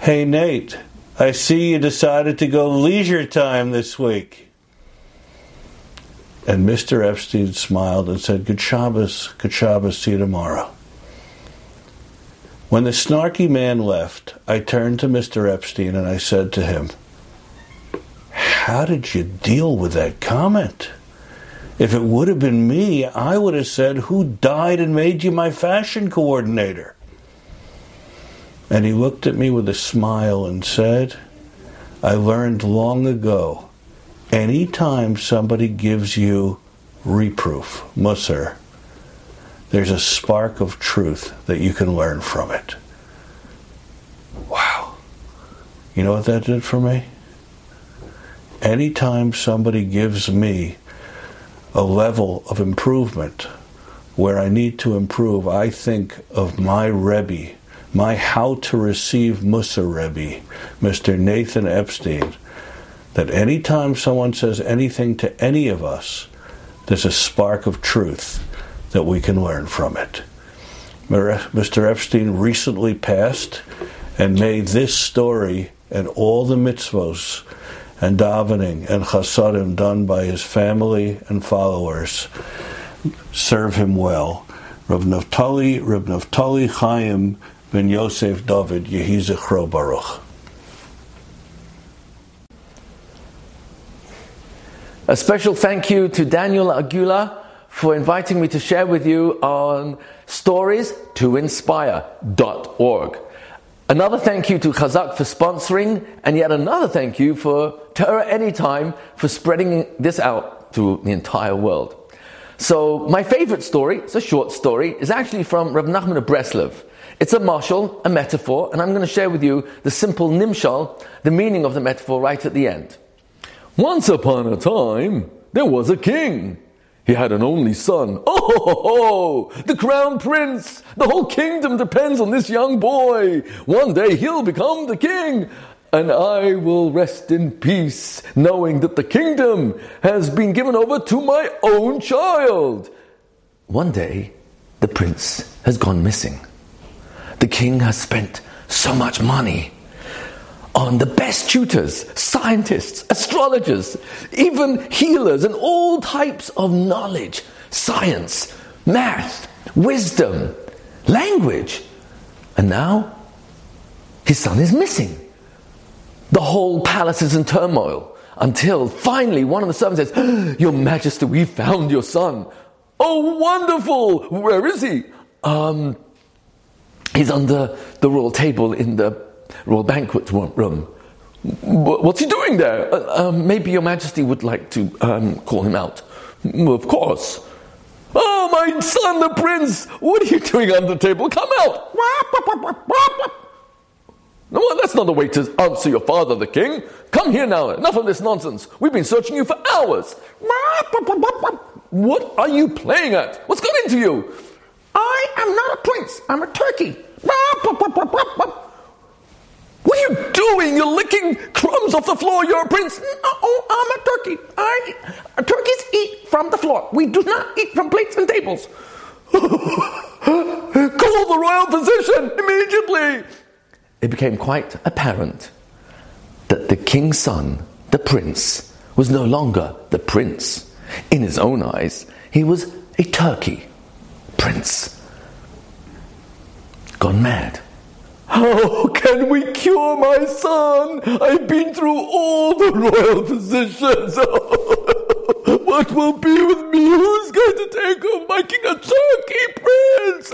hey Nate, I see you decided to go leisure time this week. And Mister Epstein smiled and said, Good Shabbos, good Shabbos, see you tomorrow. When the snarky man left, I turned to Mister Epstein and I said to him, How did you deal with that comment? If it would have been me, I would have said, Who died and made you my fashion coordinator? And he looked at me with a smile and said, I learned long ago, any time somebody gives you reproof, musar, there's a spark of truth that you can learn from it. Wow. You know what that did for me? Any time somebody gives me a level of improvement where I need to improve, I think of my Rebbe, my how to receive Musar Rebbe, Mister Nathan Epstein, that any time someone says anything to any of us, there's a spark of truth that we can learn from it. Mister Epstein recently passed, and may this story and all the mitzvos and davening and chasadim done by his family and followers serve him well. Rav Naftali, Rav Naftali Chaim ben Yosef David, Yehi Zichro Baruch. A special thank you to Daniel Aguilar for inviting me to share with you on stories to inspire dot org. Another thank you to Chazak for sponsoring, and yet another thank you for Torah Anytime for spreading this out to the entire world. So my favorite story, it's a short story, is actually from Reb Nachman of Breslov. It's a mashal, a metaphor, and I'm going to share with you the simple nimshal, the meaning of the metaphor right at the end. Once upon a time, there was a king. He had an only son. Oh, ho, ho, the crown prince. The whole kingdom depends on this young boy. One day he'll become the king, and I will rest in peace, knowing that the kingdom has been given over to my own child. One day, the prince has gone missing. The king has spent so much money on the best tutors, scientists, astrologers, even healers, and all types of knowledge, science, math, wisdom, language. And now, his son is missing. The whole palace is in turmoil, until finally one of the servants says, Your Majesty, we found your son. Oh, wonderful! Where is he? Um, he's under the royal table in the royal banquet room. What's he doing there? Uh, uh, maybe Your Majesty would like to um, call him out. Of course. Oh, my son, the prince! What are you doing under the table? Come out! No, that's not the way to answer your father, the king. Come here now. Enough of this nonsense. We've been searching you for hours. What are you playing at? What's got into you? I am not a prince. I'm a turkey. What are you doing? You're licking crumbs off the floor. You're a prince. No, I'm a turkey. I, turkeys eat from the floor. We do not eat from plates and tables. Call the royal physician immediately. It became quite apparent that the king's son, the prince, was no longer the prince. In his own eyes, he was a turkey prince. Gone mad. How can we cure my son? I've been through all the royal physicians. What will be with me? Who's going to take on making a turkey prince?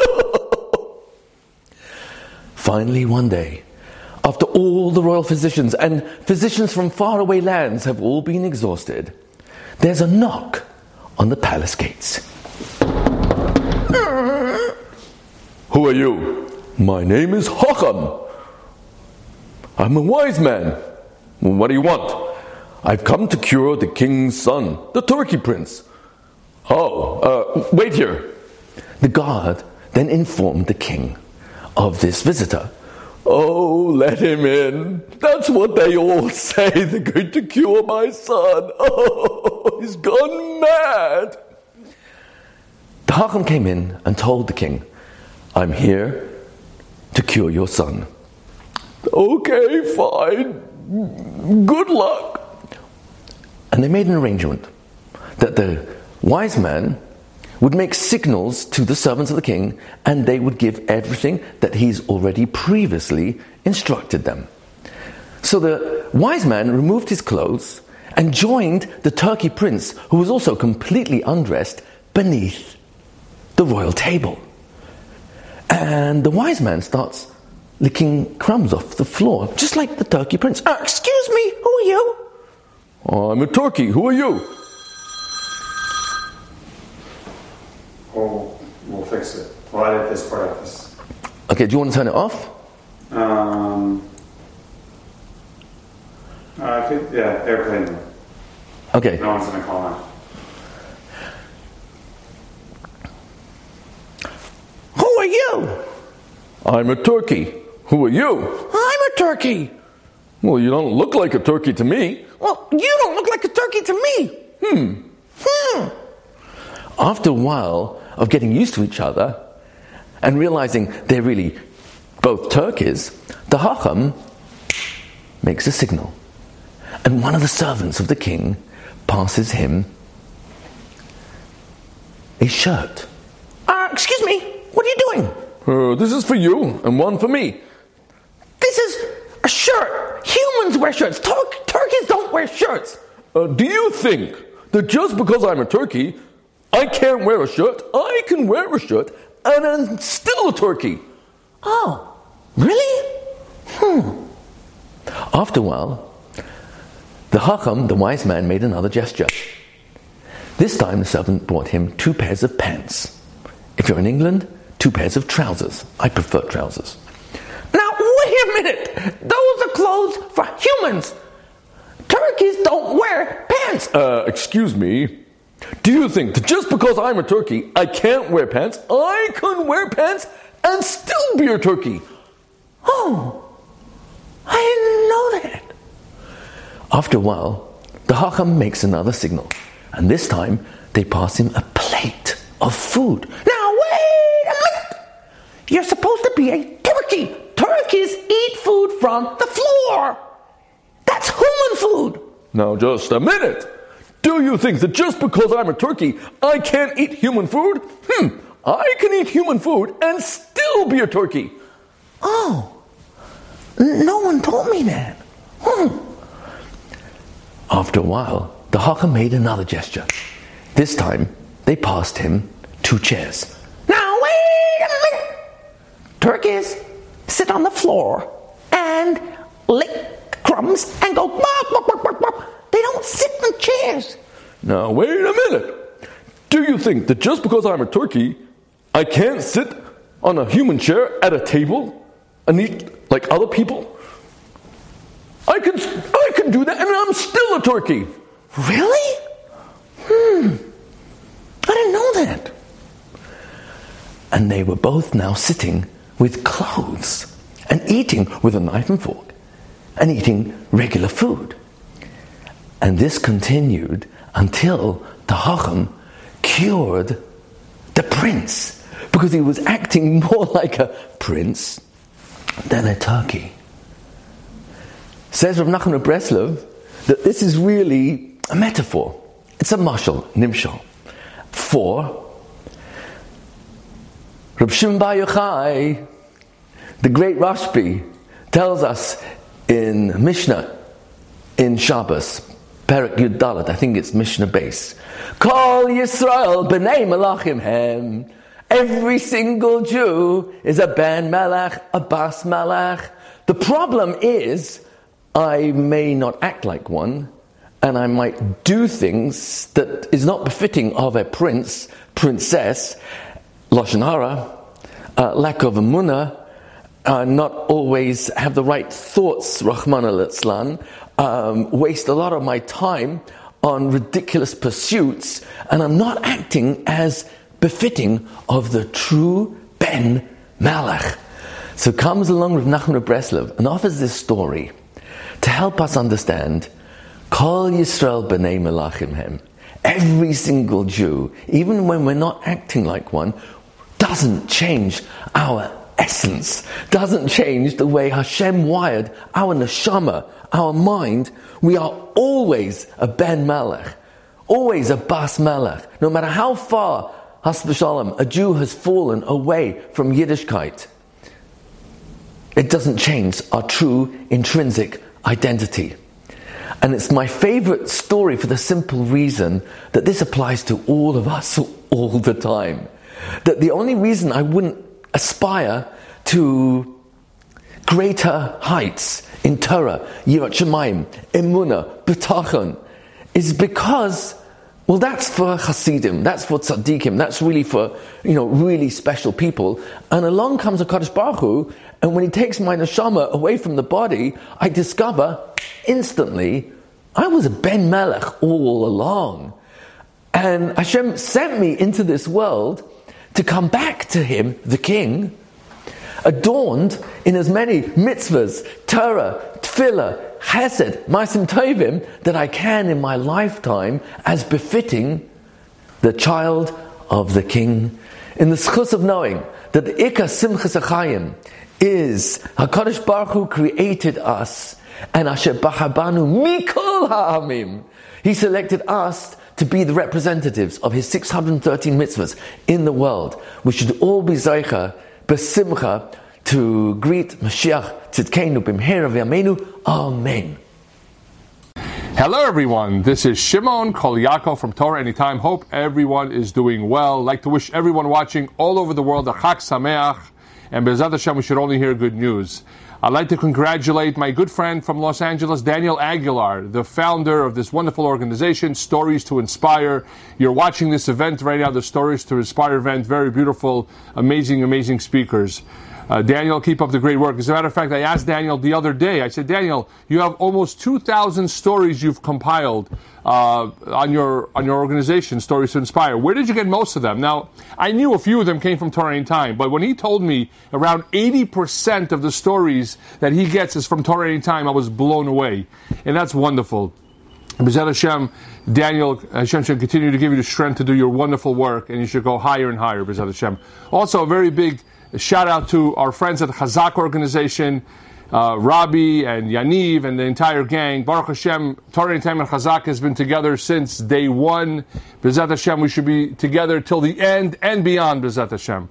Finally, one day, after all the royal physicians and physicians from faraway lands have all been exhausted, there's a knock on the palace gates. Who are you? My name is Chacham. I'm a wise man. What do you want? I've come to cure the king's son, the turkey prince. Oh, uh, wait here. The guard then informed the king of this visitor. "Oh, let him in. That's what they all say. They're going to cure my son. Oh, he's gone mad." The Hakam came in and told the king, "I'm here to cure your son." "Okay, fine. Good luck." And they made an arrangement that the wise man would make signals to the servants of the king, and they would give everything that he's already previously instructed them. So the wise man removed his clothes and joined the Turkey prince, who was also completely undressed, beneath the royal table. And the wise man starts licking crumbs off the floor, just like the Turkey prince. Uh, excuse me, who are you? "I'm a turkey, who are you?" "Oh, we'll fix it. We'll edit this part of this." "Okay, do you want to turn it off?" Um, I think, yeah, airplane. Okay. No one's going to call now. "Who are you?" "I'm a turkey. Who are you?" "I'm a turkey." "Well, you don't look like a turkey to me." "Well, you don't look like a turkey to me." Hmm. Hmm. After a while of getting used to each other and realizing they're really both turkeys, the Hacham makes a signal, and one of the servants of the king passes him a shirt. Uh, excuse me, what are you doing?" Uh, this is for you and one for me." "This is a shirt. Humans wear shirts. Tur- turkeys don't wear shirts." Uh, do you think that just because I'm a turkey, I can't wear a shirt? I can wear a shirt, and I'm still a turkey." "Oh, really? Hmm." After a while, the Hacham, the wise man, made another gesture. This time the servant brought him two pairs of pants. If you're in England, two pairs of trousers. I prefer trousers. "Now, wait a minute. Those are clothes for humans. Turkeys don't wear pants." Uh, excuse me. Do you think that just because I'm a turkey, I can't wear pants? I can wear pants and still be a turkey." "Oh, I didn't know that." After a while, the Hacham makes another signal, and this time they pass him a plate of food. "Now wait a minute! You're supposed to be a turkey! Turkeys eat food from the floor! That's human food!" "Now just a minute! Do you think that just because I'm a turkey, I can't eat human food? Hmm, I can eat human food and still be a turkey." "Oh, no one told me that. Hmm." After a while, the Hacham made another gesture. This time, they passed him two chairs. "Now wait a minute! Turkeys sit on the floor and lick crumbs and go bop, bop, bop, bop, bop. They don't sit in chairs." "Now wait a minute. Do you think that just because I'm a turkey, I can't sit on a human chair at a table and eat like other people? I can, I can do that, and I'm still a turkey." "Really? Hmm. I didn't know that." And they were both now sitting with clothes and eating with a knife and fork and eating regular food. And this continued until the Hacham cured the prince, because he was acting more like a prince than a turkey. Says Rav Nachman of Breslov that this is really a metaphor. It's a mashal, nimshal, for Rav Shimon Bar Yochai. The great Rashbi tells us in Mishnah, in Shabbos, Perek Yud Dalet, I think it's Mishnah base. Kol Yisrael b'nei malachim hem. Every single Jew is a ben malach, a bas malach. The problem is, I may not act like one, and I might do things that is not befitting of a prince, princess, lashon hara, uh, lack of emunah, uh, not always have the right thoughts, Rahman al-Islan, Um, waste a lot of my time on ridiculous pursuits, and I'm not acting as befitting of the true Ben Malach. So comes along with Nachman of Breslov and offers this story to help us understand Kol Yisrael B'nei Melachim Hem. Every single Jew, even when we're not acting like one, doesn't change our essence, doesn't change the way Hashem wired our neshama, our mind. We are always a Ben Malach, always a Bas Malach. No matter how far, Has v'Shalom, a Jew has fallen away from Yiddishkeit, it doesn't change our true intrinsic identity. And it's my favorite story for the simple reason that this applies to all of us all the time. That the only reason I wouldn't aspire to greater heights in Torah, Yirat Shamayim, Emunah, Betachon, is because, well, that's for Hasidim, that's for Tzaddikim, that's really for, you know, really special people. And along comes HaKadosh Baruch Hu, and when he takes my neshama away from the body, I discover instantly I was a Ben Malach all along. And Hashem sent me into this world to come back to him, the king, adorned in as many mitzvahs, Torah, tefillah, chesed, ma'asim tovim, that I can in my lifetime as befitting the child of the king. In the schus of knowing that the ikar simchas achayim is HaKadosh Baruch Hu created us and Asher Bachabanu Mikol Ha'amim. He selected us to be the representatives of his six hundred thirteen mitzvahs in the world. We should all be zeicha, besimcha, to greet Mashiach Tzidkenu B'mhera V'yameinu. Amen. Hello everyone, this is Shimon Kolyakov from Torah Anytime. Hope everyone is doing well. Like to wish everyone watching all over the world a Chag Sameach, and B'ezrat Hashem we should only hear good news. I'd like to congratulate my good friend from Los Angeles, Daniel Aguilar, the founder of this wonderful organization, Stories to Inspire. You're watching this event right now, the Stories to Inspire event. Very beautiful, amazing, amazing speakers. Uh, Daniel, keep up the great work. As a matter of fact, I asked Daniel the other day, I said, Daniel, you have almost two thousand stories you've compiled uh, on your on your organization, Stories to Inspire. Where did you get most of them? Now, I knew a few of them came from Torah in Time, but when he told me around eighty percent of the stories that he gets is from Torah in Time, I was blown away. And that's wonderful. B'ezrat Hashem, Daniel, Hashem should continue to give you the strength to do your wonderful work, and you should go higher and higher, B'ezrat Hashem. Also, a very big shout out to our friends at the Chazak organization, uh, Robbie and Yaniv and the entire gang. Baruch Hashem, Torah and Time and Chazak has been together since day one. B'ezrat Hashem, we should be together till the end and beyond, B'ezrat Hashem.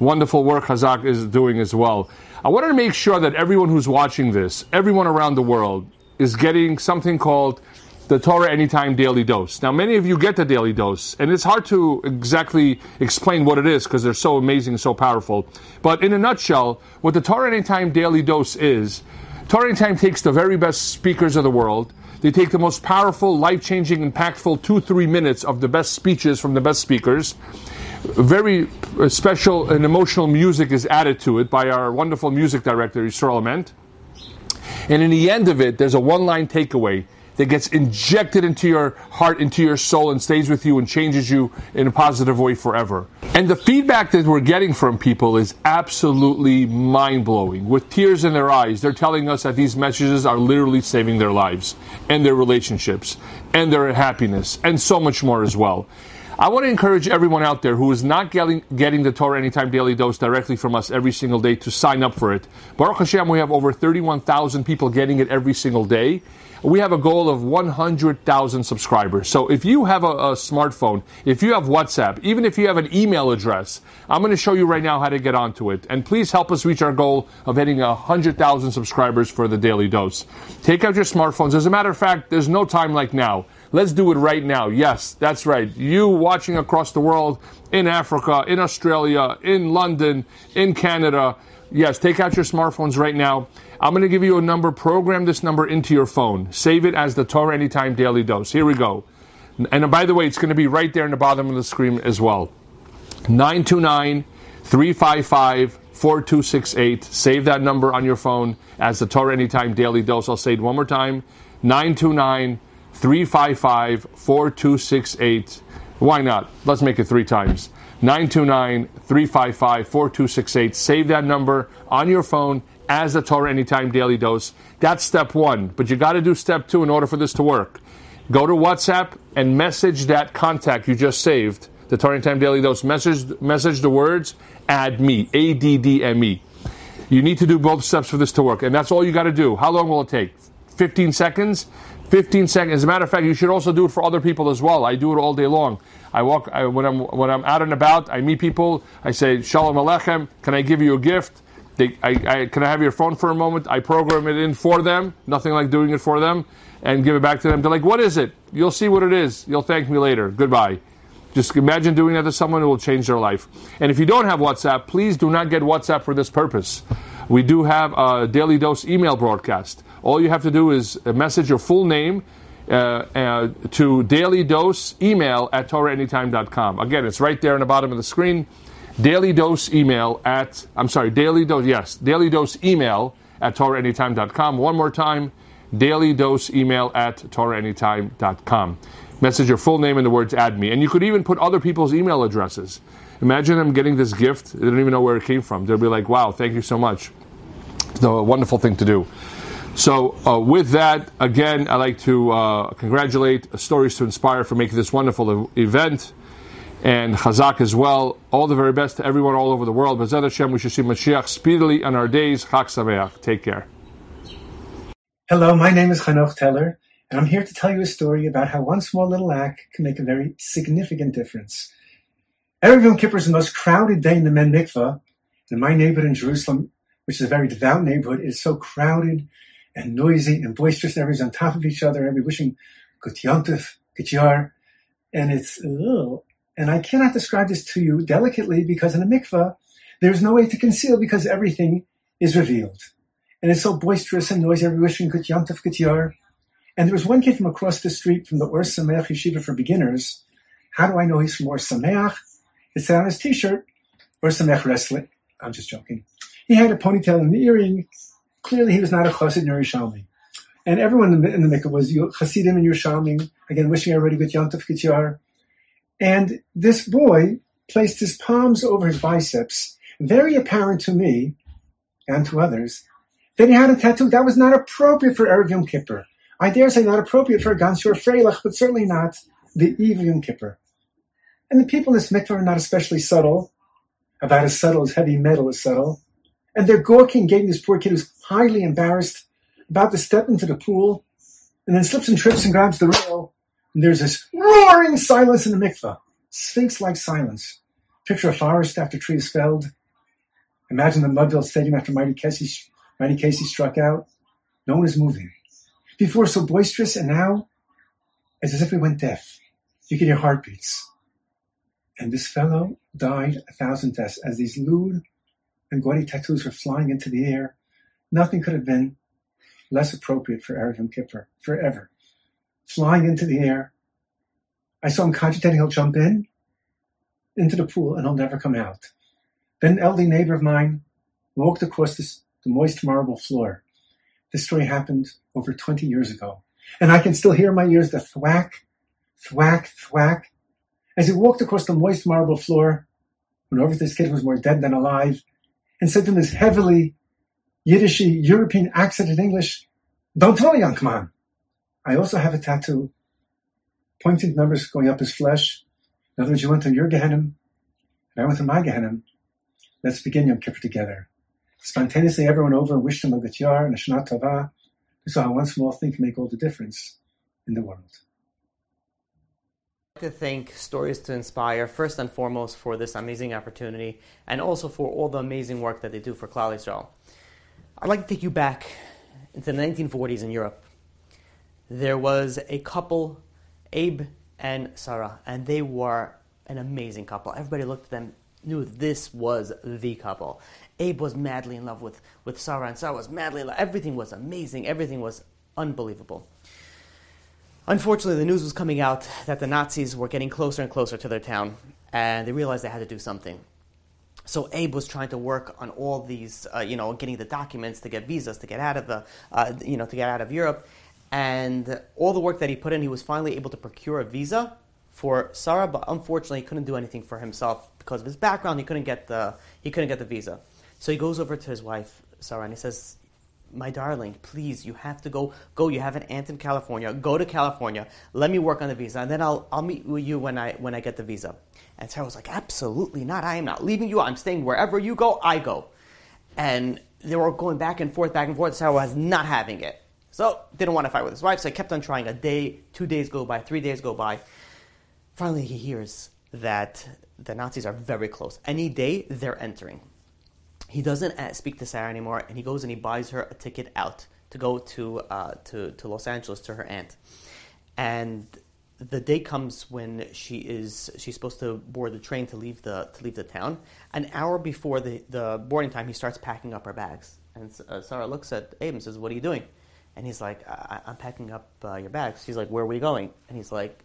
Wonderful work Chazak is doing as well. I wanted to make sure that everyone who's watching this, everyone around the world, is getting something called the Torah Anytime Daily Dose. Now, many of you get the Daily Dose, and it's hard to exactly explain what it is because they're so amazing, so powerful. But in a nutshell, what the Torah Anytime Daily Dose is, Torah Anytime takes the very best speakers of the world. They take the most powerful, life-changing, impactful two, three minutes of the best speeches from the best speakers. Very special and emotional music is added to it by our wonderful music director, Yisrael Ament. And in the end of it, there's a one-line takeaway that gets injected into your heart, into your soul, and stays with you and changes you in a positive way forever. And the feedback that we're getting from people is absolutely mind-blowing. With tears in their eyes, they're telling us that these messages are literally saving their lives, and their relationships, and their happiness, and so much more as well. I want to encourage everyone out there who is not getting, getting the Torah Anytime Daily Dose directly from us every single day to sign up for it. Baruch Hashem, we have over thirty-one thousand people getting it every single day. We have a goal of one hundred thousand subscribers. So if you have a, a smartphone, if you have WhatsApp, even if you have an email address, I'm going to show you right now how to get onto it. And please help us reach our goal of hitting one hundred thousand subscribers for the Daily Dose. Take out your smartphones. As a matter of fact, there's no time like now. Let's do it right now. Yes, that's right. You watching across the world, in Africa, in Australia, in London, in Canada. Yes, take out your smartphones right now. I'm going to give you a number. Program this number into your phone. Save it as the Torah Anytime Daily Dose. Here we go. And by the way, it's going to be right there in the bottom of the screen as well. nine two nine, three five five, four two six eight. Save that number on your phone as the Torah Anytime Daily Dose. I'll say it one more time. nine two nine, three five five, four two six eight. Why not? Let's make it three times. nine two nine, three five five, four two six eight. Save that number on your phone as the Torah Anytime Daily Dose. That's step one. But you got to do step two in order for this to work. Go to WhatsApp and message that contact you just saved, the Torah Anytime Daily Dose. Message, message the words, add me, A D D M E. You need to do both steps for this to work. And that's all you got to do. How long will it take? fifteen seconds? fifteen seconds. As a matter of fact, you should also do it for other people as well. I do it all day long. I walk I, when I'm when I'm out and about. I meet people. I say Shalom Aleichem. Can I give you a gift? They, I, I, can I have your phone for a moment? I program it in for them. Nothing like doing it for them and give it back to them. They're like, what is it? You'll see what it is. You'll thank me later. Goodbye. Just imagine doing that to someone who will change their life. And if you don't have WhatsApp, please do not get WhatsApp for this purpose. We do have a Daily Dose email broadcast. All you have to do is message your full name uh, uh, to daily dose email at torah anytime dot com. Again, it's right there on the bottom of the screen. Daily Dose email at, I'm sorry, Daily Dose, yes, Daily Dose email at torah anytime dot com. One more time, Daily Dose email at torah anytime dot com. Message your full name and the words add me. And you could even put other people's email addresses. Imagine them getting this gift. They don't even know where it came from. They'll be like, wow, thank you so much. It's a wonderful thing to do. So uh, with that, again, I'd like to uh, congratulate Stories to Inspire for making this wonderful event. And Chazak as well. All the very best to everyone all over the world. B'ezrat Hashem, we should see Mashiach speedily on our days. Chag Sameach. Take care. Hello, my name is Hanoch Teller. And I'm here to tell you a story about how one small little act can make a very significant difference. Erev Yom Kippur is the most crowded day in the Men Mikveh. And my neighborhood in Jerusalem, which is a very devout neighborhood, is so crowded and noisy and boisterous. Everybody's on top of each other. Everybody's wishing Gut Yontif, Gut Yar. And it's, ugh. And I cannot describe this to you delicately because in a mikveh, there's no way to conceal because everything is revealed. And it's so boisterous and noisy. Everybody's wishing Gut Yontif, Gut Yar. And there was one kid from across the street from the Or Sameach Yeshiva for Beginners. How do I know he's from Or Sameach? It said on his t-shirt, Or Sameach Wrestling. I'm just joking. He had a ponytail and an earring. Clearly he was not a Chassid nor Yerushalmi. And everyone in the, in the mikveh was Chassidim and Yerushalmi. Again, wishing everybody good Yom Tov Kityar. And this boy placed his palms over his biceps, very apparent to me and to others, that he had a tattoo that was not appropriate for Erev Yom Kippur. I dare say not appropriate for a Ganshur Freilach, but certainly not the Eve Yom Kippur. And the people in this mikveh are not especially subtle, about as subtle as heavy metal is subtle. And they're gawking, gave this poor kid who's highly embarrassed, about to step into the pool, and then slips and trips and grabs the rail, and there's this roaring silence in the mikveh. Sphinx-like silence. Picture a forest after tree is felled. Imagine the Mudville Stadium after Mighty Casey, Mighty Casey struck out. No one is moving. Before so boisterous, and now it's as if we went deaf. You could hear heartbeats. And this fellow died a thousand deaths as these lewd and gaudy tattoos were flying into the air. Nothing could have been less appropriate for Erev Yom Kippur, forever. Flying into the air. I saw him cogitating, he'll jump in, into the pool, and he'll never come out. Then an elderly neighbor of mine walked across this, the moist marble floor. This story happened over twenty years ago. And I can still hear in my ears the thwack, thwack, thwack. As he walked across the moist marble floor, whenever this kid was more dead than alive, and said to him this heavily Yiddishy, European accent in English, "Don't tell young man. I also have a tattoo." Pointed numbers going up his flesh. In other words, you went to your Gehenim, and I went to my Gehenim. Let's begin Yom Kippur together. Spontaneously, everyone over wished him a Gut Yar and a Shana Tova. They saw how one small thing can make all the difference in the world. I'd like to thank Stories to Inspire, first and foremost, for this amazing opportunity, and also for all the amazing work that they do for Klal Yisrael. I'd like to take you back into the nineteen forties in Europe. There was a couple, Abe and Sarah, and they were an amazing couple. Everybody looked at them, knew this was the couple. Abe was madly in love with, with Sarah, and Sarah was madly in love. Everything was amazing. Everything was unbelievable. Unfortunately, the news was coming out that the Nazis were getting closer and closer to their town, and they realized they had to do something. So Abe was trying to work on all these, uh, you know, getting the documents to get visas, to get out of the, uh, you know, to get out of Europe, and all the work that he put in, he was finally able to procure a visa for Sarah, but unfortunately he couldn't do anything for himself because of his background. He couldn't get the he couldn't get the visa. So he goes over to his wife Sarah and he says, "My darling, please, you have to go. Go. You have an aunt in California. Go to California. Let me work on the visa, and then I'll I'll meet with you when I when I get the visa." And Sarah was like, "Absolutely not. I am not leaving you. I'm staying wherever you go. I go." And they were going back and forth, back and forth. Sarah was not having it. So didn't want to fight with his wife. So he kept on trying. A day, two days go by, three days go by. Finally, he hears that the Nazis are very close. Any day, they're entering. He doesn't speak to Sarah anymore, and he goes and he buys her a ticket out to go to uh, to, to Los Angeles to her aunt. And the day comes when she is she's supposed to board the train to leave the to leave the town. An hour before the, the boarding time, he starts packing up her bags. And uh, Sarah looks at Abe and says, "What are you doing?" And he's like, I- "I'm packing up uh, your bags." She's like, "Where are we going?" And he's like,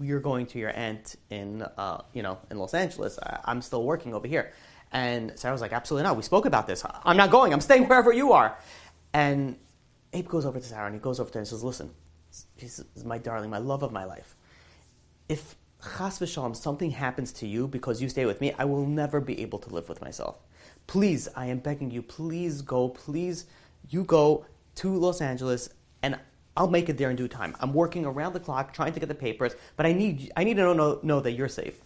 "You're going to your aunt in uh, you know in Los Angeles. I- I'm still working over here." And Sarah was like, "Absolutely not. We spoke about this. I'm not going. I'm staying wherever you are." And Abe goes over to Sarah and he goes over to her and says, "Listen," he says, "My darling, my love of my life. If chas v'shalom something happens to you because you stay with me, I will never be able to live with myself. Please, I am begging you. Please go. Please, you go to Los Angeles, and I'll make it there in due time. I'm working around the clock trying to get the papers, but I need I need to know know that you're safe."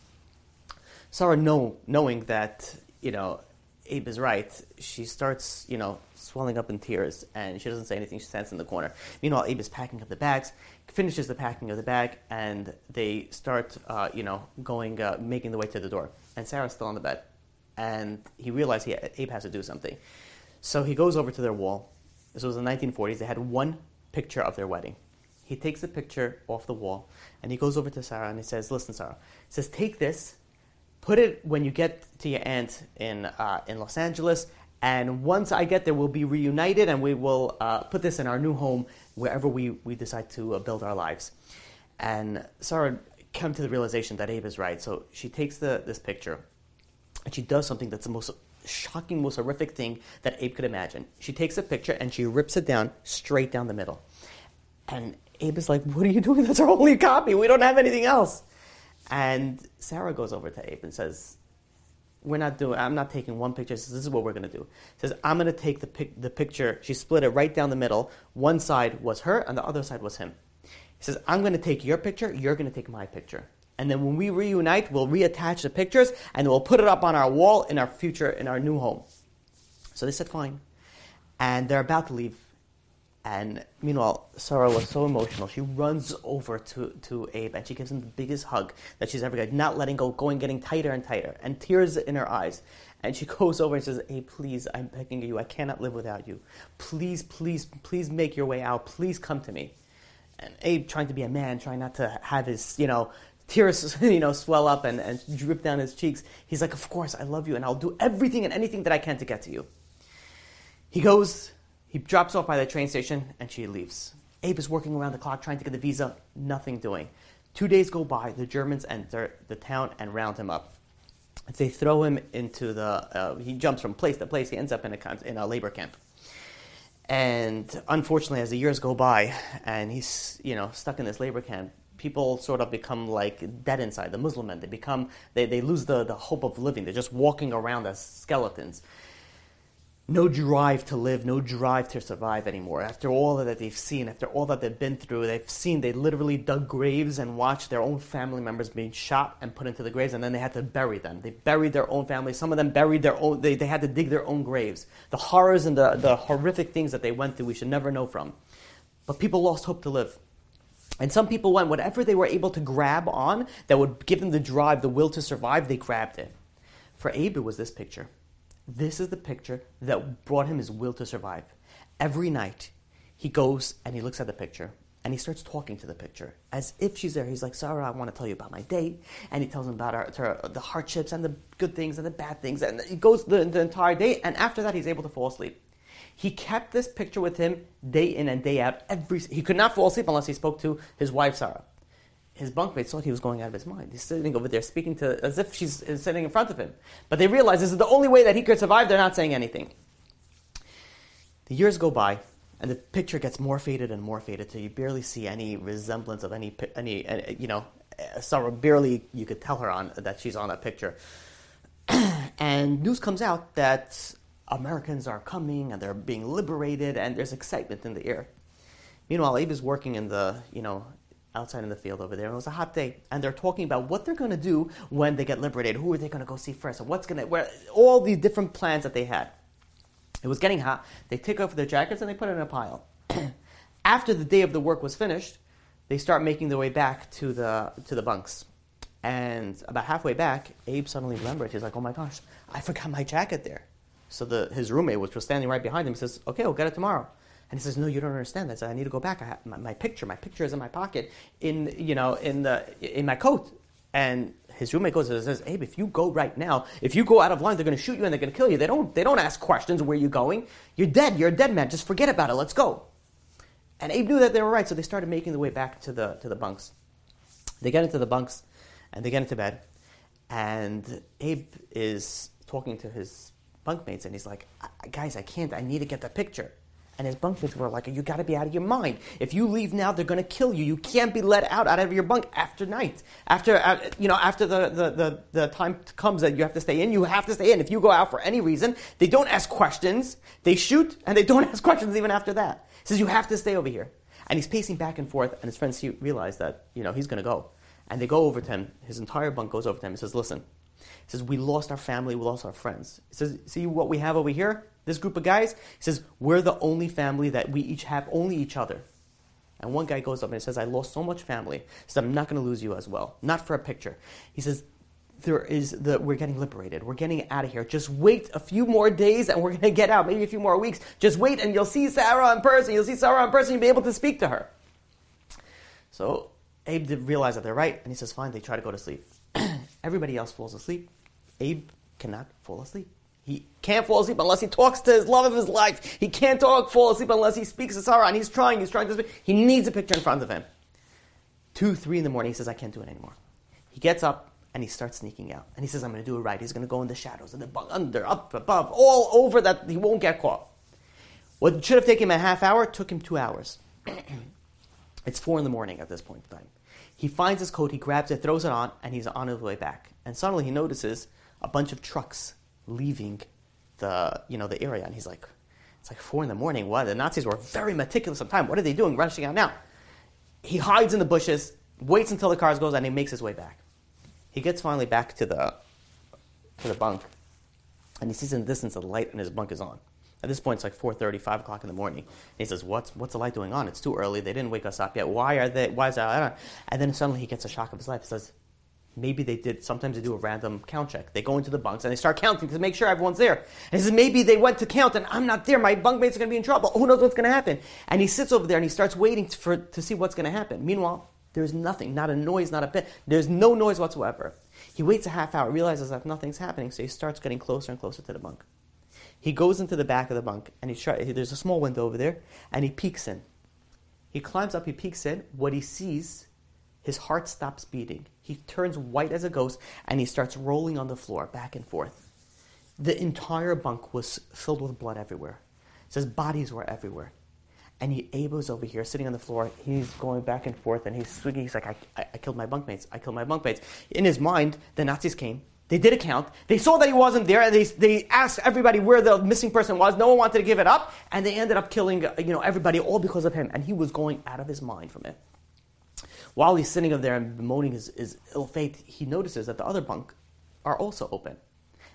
Sarah, know, knowing that, you know, Abe is right, she starts, you know, swelling up in tears, and she doesn't say anything. She stands in the corner. Meanwhile, Abe is packing up the bags, finishes the packing of the bag, and they start, uh, you know, going, uh, making the way to the door. And Sarah's still on the bed, and he realized he, Abe has to do something. So he goes over to their wall. This was the nineteen forties. They had one picture of their wedding. He takes the picture off the wall, and he goes over to Sarah, and he says, "Listen, Sarah," he says, "take this. Put it when you get to your aunt in uh, in Los Angeles, and once I get there, we'll be reunited, and we will uh, put this in our new home, wherever we, we decide to uh, build our lives." And Sarah came to the realization that Abe is right, so she takes the this picture, and she does something that's the most shocking, most horrific thing that Abe could imagine. She takes a picture, and she rips it down, straight down the middle. And Abe is like, "What are you doing? That's our only copy. We don't have anything else." And Sarah goes over to Abe and says, "We're not doing. I'm not taking one picture. Says, this is what we're going to do." Says, "I'm going to take the pic- the picture." She split it right down the middle. One side was her, and the other side was him. He says, "I'm going to take your picture. You're going to take my picture. And then when we reunite, we'll reattach the pictures, and we'll put it up on our wall in our future, in our new home." So they said, "Fine," and they're about to leave. And meanwhile, Sarah was so emotional. She runs over to, to Abe, and she gives him the biggest hug that she's ever got, not letting go, going, getting tighter and tighter, and tears in her eyes. And she goes over and says, "Abe, please, I'm begging you. I cannot live without you. Please, please, please make your way out. Please come to me." And Abe, trying to be a man, trying not to have his, you know, tears, you know, swell up and, and drip down his cheeks. He's like, "Of course, I love you, and I'll do everything and anything that I can to get to you." He goes... He drops off by the train station, and she leaves. Abe is working around the clock, trying to get the visa, nothing doing. Two days go by, the Germans enter the town and round him up. They throw him into the, uh, he jumps from place to place, he ends up in a, in a labor camp. And unfortunately, as the years go by, and he's, you know, stuck in this labor camp, people sort of become like dead inside, the Muslim men. They become, they, they lose the, the hope of living. They're just walking around as skeletons. No drive to live, no drive to survive anymore. After all that they've seen, after all that they've been through, they've seen, they literally dug graves and watched their own family members being shot and put into the graves, and then they had to bury them. They buried their own family. Some of them buried their own, they, they had to dig their own graves. The horrors and the, the horrific things that they went through, we should never know from. But people lost hope to live. And some people went, whatever they were able to grab on, that would give them the drive, the will to survive, they grabbed it. For Abe, it was this picture. This is the picture that brought him his will to survive. Every night, he goes and he looks at the picture, and he starts talking to the picture as if she's there. He's like, "Sarah, I want to tell you about my day." And he tells him about our, her, the hardships and the good things and the bad things. And he goes the, the entire day, and after that, he's able to fall asleep. He kept this picture with him day in and day out. Every He could not fall asleep unless he spoke to his wife, Sarah. His bunkmates thought he was going out of his mind. He's sitting over there speaking to, as if she's sitting in front of him. But they realize this is the only way that he could survive. They're not saying anything. The years go by, and the picture gets more faded and more faded till you barely see any resemblance of any, any, you know, so barely you could tell her on that she's on that picture. And news comes out that Americans are coming and they're being liberated, and there's excitement in the air. Meanwhile, Abe is working in the, you know, outside in the field over there, and it was a hot day, and they're talking about what they're going to do when they get liberated. Who are they going to go see first? And what's going to, where, all the different plans that they had. It was getting hot. They take off their jackets and they put it in a pile. After the day of the work was finished, they start making their way back to the to the bunks. And about halfway back, Abe suddenly remembered. He's like, "Oh my gosh, I forgot my jacket there." So the, his roommate, which was standing right behind him, says, "Okay, we'll get it tomorrow." And he says, "No, you don't understand. I said, I need to go back. I have my, my picture. My picture is in my pocket, in you know, in the in my coat." And his roommate goes and says, "Abe, if you go right now, if you go out of line, they're going to shoot you and they're going to kill you. They don't they don't ask questions. Where are you going? You're dead. You're a dead man. Just forget about it. Let's go." And Abe knew that they were right, so they started making their way back to the to the bunks. They get into the bunks, and they get into bed, and Abe is talking to his bunkmates, and he's like, "Guys, I can't. I need to get the picture." And his bunkmates were like, "You got to be out of your mind. If you leave now, they're going to kill you. You can't be let out out of your bunk after night. After uh, you know, after the, the, the, the time comes that you have to stay in, you have to stay in. If you go out for any reason, they don't ask questions. They shoot, and they don't ask questions even after that." He says, "You have to stay over here." And he's pacing back and forth, and his friends realize that, you know, he's going to go. And they go over to him. His entire bunk goes over to him and says, "Listen." He says, "We lost our family. We lost our friends." He says, "See what we have over here? This group of guys," he says, "we're the only family that we each have, only each other." And one guy goes up and says, "I lost so much family." He says, "I'm not going to lose you as well. Not for a picture." He says, "There is the we're getting liberated. We're getting out of here. Just wait a few more days and we're going to get out. Maybe a few more weeks. Just wait and you'll see Sarah in person. You'll see Sarah in person. You'll be able to speak to her." So Abe did realize that they're right. And he says, "Fine." They try to go to sleep. Everybody else falls asleep. Abe cannot fall asleep. He can't fall asleep unless he talks to his love of his life. He can't talk, fall asleep unless he speaks to Sarah. And he's trying, he's trying to speak. He needs a picture in front of him. Two, three in the morning, he says, "I can't do it anymore." He gets up and he starts sneaking out. And he says, "I'm going to do it right. He's going to go in the shadows, in the bug, under, up, above, all over that he won't get caught." What should have taken him a half hour took him two hours. It's four in the morning at this point in time. He finds his coat, he grabs it, throws it on, and he's on his way back. And suddenly he notices a bunch of trucks leaving the you know the area, and he's like, it's like four in the morning. What? The Nazis were very meticulous on time. What are they doing? Rushing out now. He hides in the bushes, waits until the cars goes, and he makes his way back. He gets finally back to the to the bunk, and he sees in the distance the light in his bunk is on. At this point, it's like four thirty, five o'clock in the morning. And he says, "What's what's the light doing on? It's too early. They didn't wake us up yet. Why are they? Why is that light on?" And then suddenly he gets a shock of his life. He says, maybe they did, sometimes they do a random count check. They go into the bunks and they start counting to make sure everyone's there. And he says, maybe they went to count and I'm not there. My bunkmates are going to be in trouble. Who knows what's going to happen? And he sits over there and he starts waiting for to see what's going to happen. Meanwhile, there's nothing, not a noise, not a bit. There's no noise whatsoever. He waits a half hour, realizes that nothing's happening, so he starts getting closer and closer to the bunk. He goes into the back of the bunk and he try, there's a small window over there and he peeks in. He climbs up, he peeks in. What he sees, his heart stops beating. He turns white as a ghost, and he starts rolling on the floor, back and forth. The entire bunk was filled with blood everywhere. It says bodies were everywhere. And he, Abel's over here, sitting on the floor. He's going back and forth, and he's swinging. He's like, I, I, I killed my bunkmates. I killed my bunkmates. In his mind, the Nazis came. They did a count. They saw that he wasn't there, and they they asked everybody where the missing person was. No one wanted to give it up, and they ended up killing you know everybody, all because of him. And he was going out of his mind from it. While he's sitting up there and bemoaning his, his ill fate, he notices that the other bunk are also open.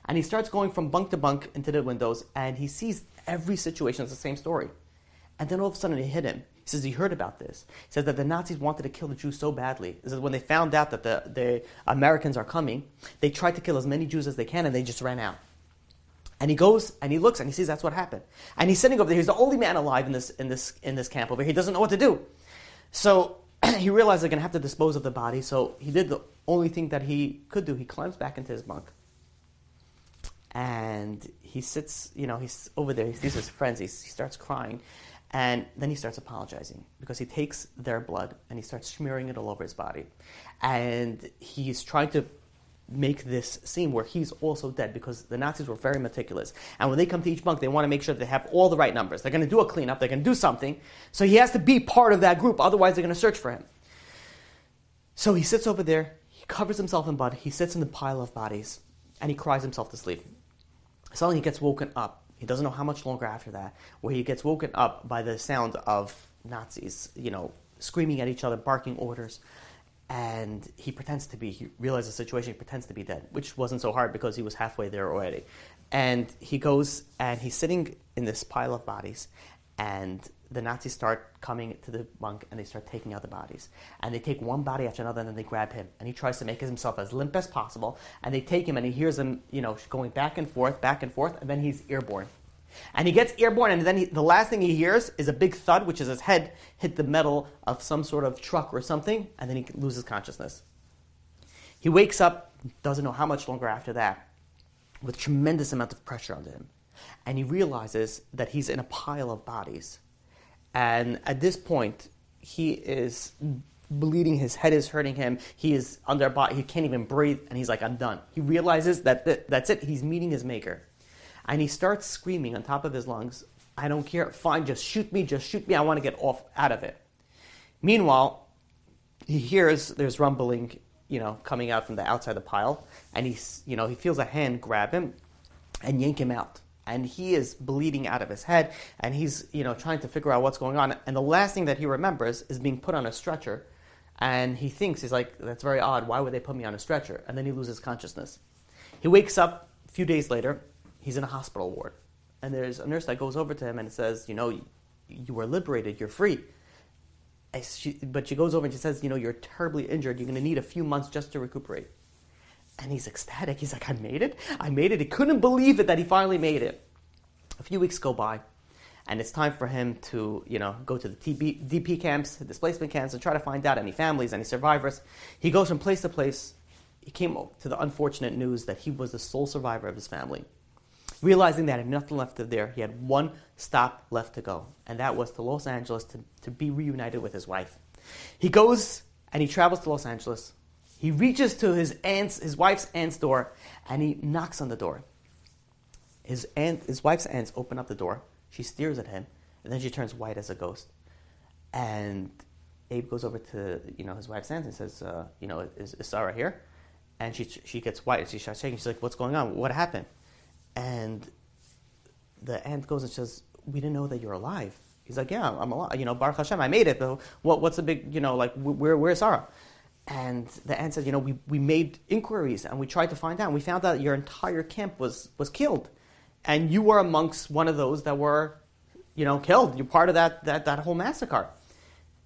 And he starts going from bunk to bunk into the windows, and he sees every situation is the same story. And then all of a sudden it hit him. He says he heard about this. He says that the Nazis wanted to kill the Jews so badly. He says when they found out that the, the Americans are coming, they tried to kill as many Jews as they can, and they just ran out. And he goes and he looks and he sees that's what happened. And he's sitting over there. He's the only man alive in this in this in this camp over here. He doesn't know what to do. So he realized they're going to have to dispose of the body, so he did the only thing that he could do. He climbs back into his bunk. And he sits, you know, he's over there. He sees his friends. He, he starts crying. And then he starts apologizing because he takes their blood and he starts smearing it all over his body. And he's trying to make this scene where he's also dead because the Nazis were very meticulous. And when they come to each bunk, they want to make sure that they have all the right numbers. They're going to do a cleanup. They're going to do something. So he has to be part of that group. Otherwise, they're going to search for him. So he sits over there, he covers himself in blood, he sits in the pile of bodies, and he cries himself to sleep. Suddenly he gets woken up. He doesn't know how much longer after that, where he gets woken up by the sound of Nazis, you know, screaming at each other, barking orders, and he pretends to be, he realizes the situation, he pretends to be dead, which wasn't so hard because he was halfway there already. And he goes, and he's sitting in this pile of bodies, and the Nazis start coming to the monk, and they start taking out the bodies. And they take one body after another, and then they grab him. And he tries to make himself as limp as possible, and they take him, and he hears him, you know, going back and forth, back and forth, and then he's airborne. And he gets airborne, and then he, the last thing he hears is a big thud, which is his head hit the metal of some sort of truck or something, and then he loses consciousness. He wakes up, doesn't know how much longer after that, with tremendous amount of pressure under him. And he realizes that he's in a pile of bodies. And at this point, he is bleeding, his head is hurting him, he is under a body, he can't even breathe, and he's like, I'm done. He realizes that th- that's it, he's meeting his maker. And he starts screaming on top of his lungs, I don't care, fine, just shoot me, just shoot me, I want to get off out of it. Meanwhile, he hears there's rumbling, you know, coming out from the outside the pile, and he's, you know, he feels a hand grab him and yank him out. And he is bleeding out of his head, and he's, you know, trying to figure out what's going on. And the last thing that he remembers is being put on a stretcher, and he thinks, he's like, that's very odd, why would they put me on a stretcher? And then he loses consciousness. He wakes up a few days later, he's in a hospital ward, and there's a nurse that goes over to him and says, you know, you, you were liberated, you're free. She, but she goes over and she says, you know, you're terribly injured, you're going to need a few months just to recuperate. And he's ecstatic. He's like, I made it. I made it. He couldn't believe it that he finally made it. A few weeks go by, and it's time for him to, you know, go to the T B, D P camps, displacement camps, and try to find out any families, any survivors. He goes from place to place. He came to the unfortunate news that he was the sole survivor of his family. Realizing that he had nothing left of there, he had one stop left to go, and that was to Los Angeles to, to be reunited with his wife. He goes and he travels to Los Angeles. He reaches to his aunt's, his wife's aunt's door, and he knocks on the door. His aunt, his wife's aunts open up the door. She stares at him, and then she turns white as a ghost. And Abe goes over to, you know, his wife's aunt and says, uh, you know, is, is Sarah here? And she she gets white. She starts shaking. She's like, what's going on? What happened? And the aunt goes and says, we didn't know that you're alive. He's like, yeah, I'm alive. You know, Baruch Hashem, I made it. But what what's the big, you know, like, where where's Sarah? And the aunt said, you know, we, we made inquiries and we tried to find out. And we found out your entire camp was, was killed. And you were amongst one of those that were, you know, killed. You're part of that that, that whole massacre.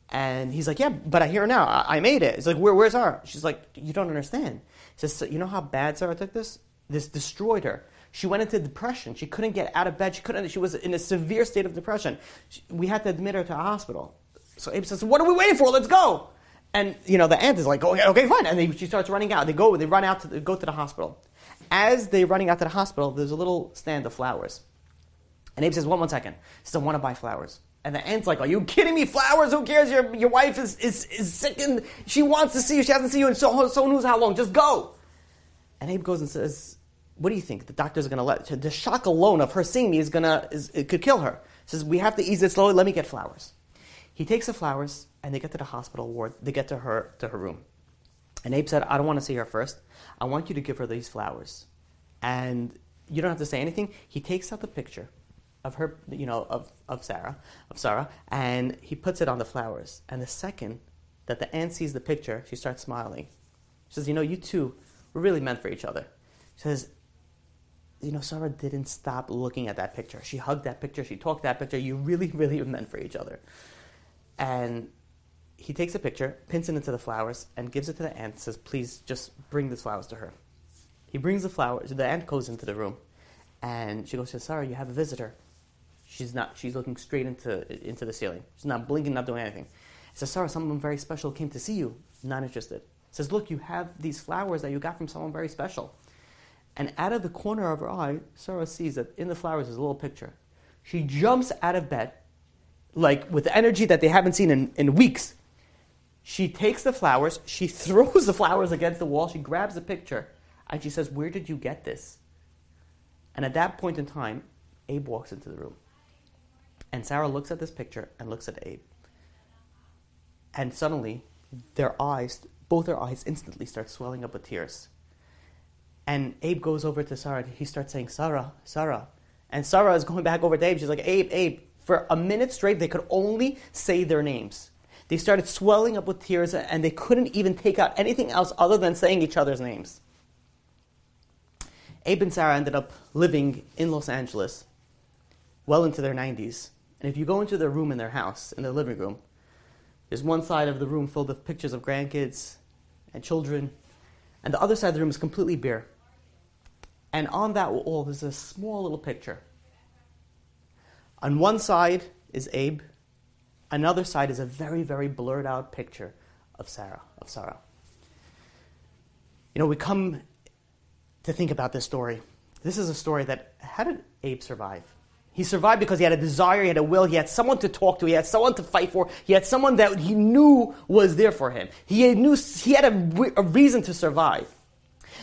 And he's like, yeah, but I hear now. I, I made it. It's like, Where, where's Sarah? She's like, you don't understand. He says, so you know how bad Sarah took this? This destroyed her. She went into depression. She couldn't get out of bed. She couldn't. She was in a severe state of depression. She, we had to admit her to a hospital. So Abe says, what are we waiting for? Let's go. And, you know, the aunt is like, okay, okay fine. And they, she starts running out. They go, they run out to the, go to the hospital. As they're running out to the hospital, there's a little stand of flowers. And Abe says, one, one second. He says, I want to buy flowers. And the aunt's like, are you kidding me? Flowers? Who cares? Your your wife is, is, is sick and she wants to see you. She hasn't seen you in so, so knows how long. Just go. And Abe goes and says, what do you think? The doctors are going to let her. The shock alone of her seeing me is going to, is, it could kill her. He says, we have to ease it slowly. Let me get flowers. He takes the flowers. And they get to the hospital ward. They get to her to her room. And Abe said, I don't want to see her first. I want you to give her these flowers. And you don't have to say anything. He takes out the picture of her, you know, of, of Sarah, of Sarah, and he puts it on the flowers. And the second that the aunt sees the picture, she starts smiling. She says, you know, you two were really meant for each other. She says, you know, Sarah didn't stop looking at that picture. She hugged that picture. She talked that picture. You really, really were meant for each other. And he takes a picture, pins it into the flowers, and gives it to the aunt and says, please, just bring these flowers to her. He brings the flowers. The aunt goes into the room, and she goes, Sarah, you have a visitor. She's not. She's looking straight into into the ceiling. She's not blinking, not doing anything. He says, Sarah, someone very special came to see you. Not interested. He says, look, you have these flowers that you got from someone very special. And out of the corner of her eye, Sarah sees that in the flowers is a little picture. She jumps out of bed, like with energy that they haven't seen in, in weeks. She takes the flowers, she throws the flowers against the wall, she grabs the picture, and she says, where did you get this? And at that point in time, Abe walks into the room. And Sarah looks at this picture and looks at Abe. And suddenly, their eyes both her eyes instantly start swelling up with tears. And Abe goes over to Sarah, and he starts saying, Sarah, Sarah. And Sarah is going back over to Abe. She's like, Abe, Abe. For a minute straight, they could only say their names. They started swelling up with tears, and they couldn't even take out anything else other than saying each other's names. Abe and Sarah ended up living in Los Angeles well into their nineties. And if you go into their room in their house, in their living room, there's one side of the room filled with pictures of grandkids and children, and the other side of the room is completely bare. And on that wall, there's a small little picture. On one side is Abe. Another side is a very, very blurred out picture of Sarah, of Sarah. You know, we come to think about this story. This is a story that, how did Abe survive? He survived because he had a desire, he had a will, he had someone to talk to, he had someone to fight for, he had someone that he knew was there for him. He knew he had a, a reason to survive.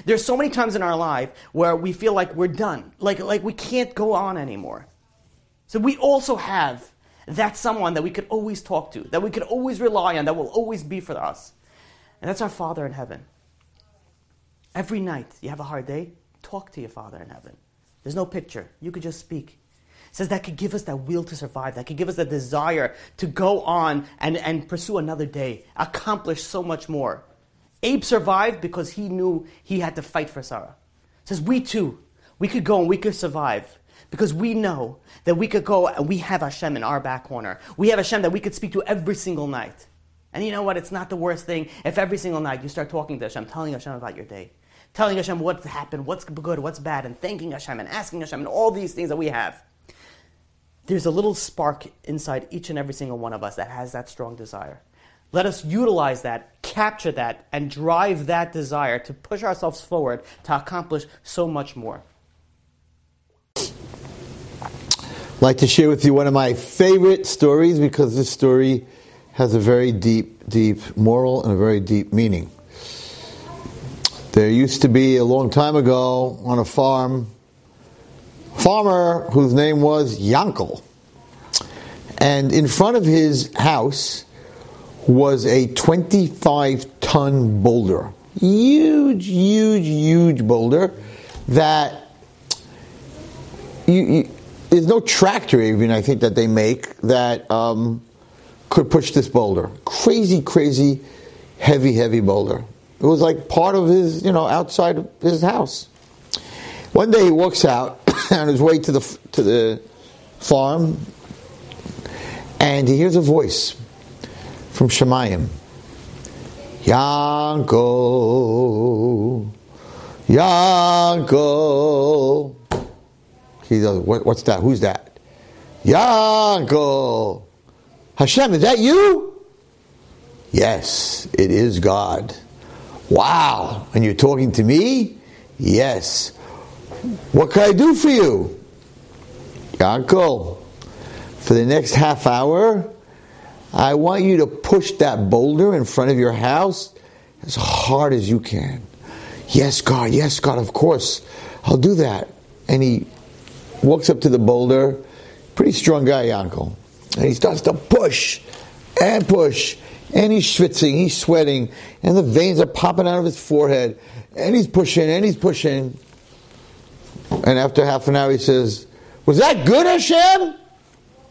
There's so many times in our life where we feel like we're done, like, like we can't go on anymore. So we also have that someone that we could always talk to, that we could always rely on, that will always be for us. And that's our Father in Heaven. Every night, you have a hard day, talk to your Father in Heaven. There's no picture, you could just speak. Says that could give us that will to survive, that could give us that desire to go on and, and pursue another day, accomplish so much more. Abe survived because he knew he had to fight for Sarah. Says we too, we could go and we could survive because we know that we could go and we have Hashem in our back corner. We have Hashem that we could speak to every single night. And you know what? It's not the worst thing if every single night you start talking to Hashem, telling Hashem about your day, telling Hashem what happened, what's good, what's bad, and thanking Hashem and asking Hashem and all these things that we have. There's a little spark inside each and every single one of us that has that strong desire. Let us utilize that, capture that, and drive that desire to push ourselves forward to accomplish so much more. I'd like to share with you one of my favorite stories because this story has a very deep, deep moral and a very deep meaning. There used to be, a long time ago, on a farm, farmer whose name was Yankel. And in front of his house was a twenty-five ton boulder. Huge, huge, huge boulder that you, you, there's no tractor even, I think, that they make that um, could push this boulder. Crazy, crazy, heavy, heavy boulder. It was like part of his, you know, outside of his house. One day he walks out on his way to the to the farm, and he hears a voice from Shemayim. Yankel, Yankel. He goes, what, what's that? Who's that? Yankel. Hashem, is that you? Yes, it is God. Wow, and you're talking to me? Yes. What can I do for you? Yankel, for the next half hour, I want you to push that boulder in front of your house as hard as you can. Yes, God, yes, God, of course. I'll do that. And he walks up to the boulder, pretty strong guy, Yankel. And he starts to push and push. And he's schwitzing, he's sweating, and the veins are popping out of his forehead. And he's pushing, and he's pushing. And after half an hour he says, was that good, Hashem?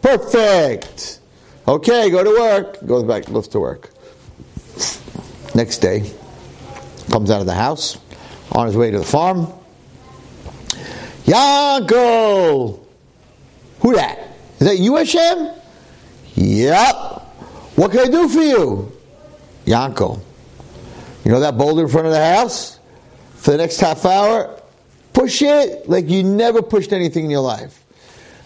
Perfect. Okay, go to work. Goes back, goes to work. Next day, comes out of the house, on his way to the farm. Yankel! Who that? Is that you, Hashem? Yep. What can I do for you? Yankel. You know that boulder in front of the house? For the next half hour, push it like you never pushed anything in your life.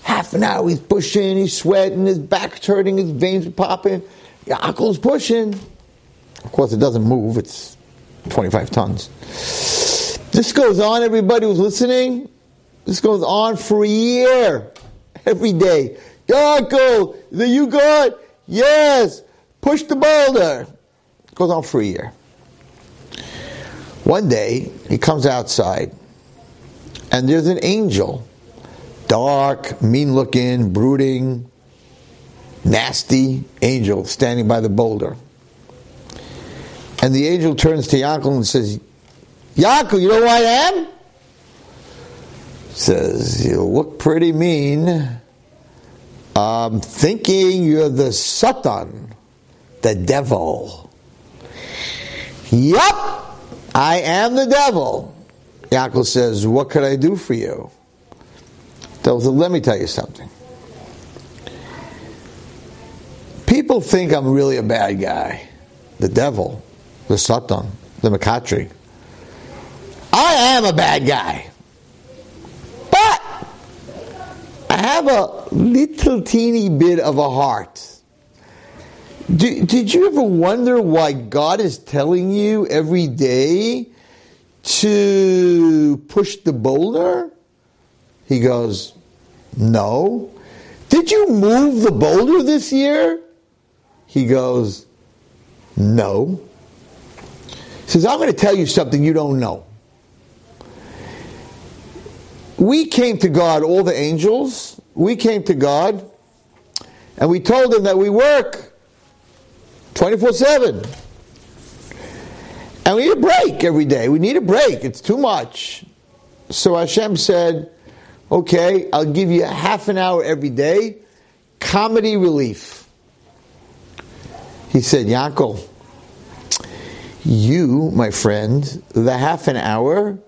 Half an hour, he's pushing, he's sweating, his back's hurting, his veins are popping. Yankel's pushing. Of course, it doesn't move. It's twenty-five tons. This goes on, everybody who's listening. This goes on for a year. Every day. Yankel, is that you good? Yes. Push the boulder. It goes on for a year. One day, he comes outside. And there's an angel, dark, mean-looking, brooding, nasty angel standing by the boulder. And the angel turns to Yaakov and says, Yaakov, you know who I am? Says, you look pretty mean. I'm thinking you're the Satan, the devil. Yup, I am the devil. Yaakov says, what could I do for you? So let me tell you something. People think I'm really a bad guy. The devil, the Satan, the Makatri. I am a bad guy. But I have a little teeny bit of a heart. Do, did you ever wonder why God is telling you every day to push the boulder? He goes, no. Did you move the boulder this year? He goes, no. He says, I'm going to tell you something you don't know. We came to God, all the angels, we came to God, and we told him that we work twenty-four seven. And we need a break every day. We need a break. It's too much. So Hashem said, okay, I'll give you half an hour every day, comedy relief. He said, Yaakov, you, my friend, the half an hour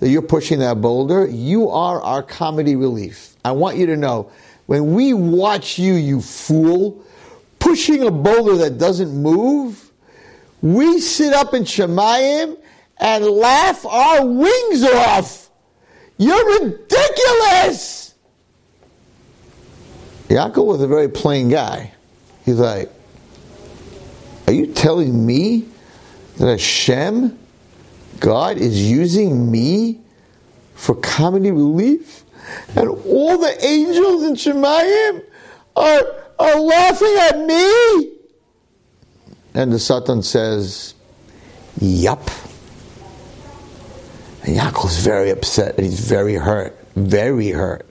that you're pushing that boulder, you are our comedy relief. I want you to know, when we watch you, you fool, pushing a boulder that doesn't move, we sit up in Shemayim and laugh our wings off. You're ridiculous! Yaakov was a very plain guy. He's like, are you telling me that Hashem, God, is using me for comedy relief? And all the angels in Shemayim are, are laughing at me? And the Satan says, yup. And Yaakov's very upset, and he's very hurt, very hurt.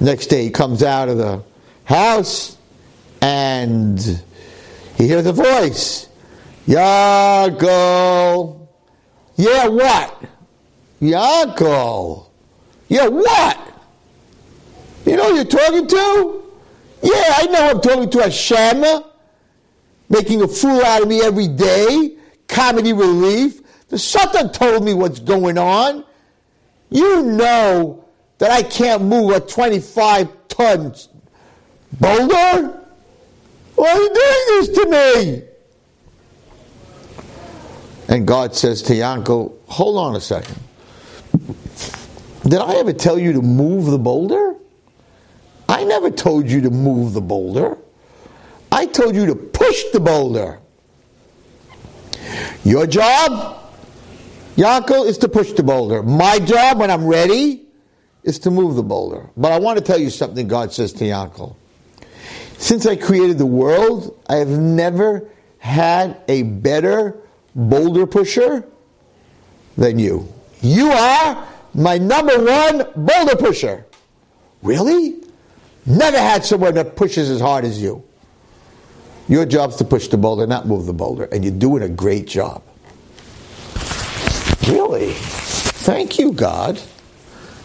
Next day he comes out of the house, and he hears a voice. Yaakov. Yeah, what? Yaakov. Yeah, what? You know who you're talking to? Yeah, I know I'm talking to Hashem, making a fool out of me every day, comedy relief. The Satan told me what's going on. You know that I can't move a twenty-five ton boulder? Why are you doing this to me? And God says to Yaakov, hold on a second. Did I ever tell you to move the boulder? I never told you to move the boulder. I told you to push the boulder. Your job, Yaakov, is to push the boulder. My job, when I'm ready, is to move the boulder. But I want to tell you something God says to Yaakov. Since I created the world, I have never had a better boulder pusher than you. You are my number one boulder pusher. Really? Never had someone that pushes as hard as you. Your job's to push the boulder, not move the boulder. And you're doing a great job. Really? Thank you, God.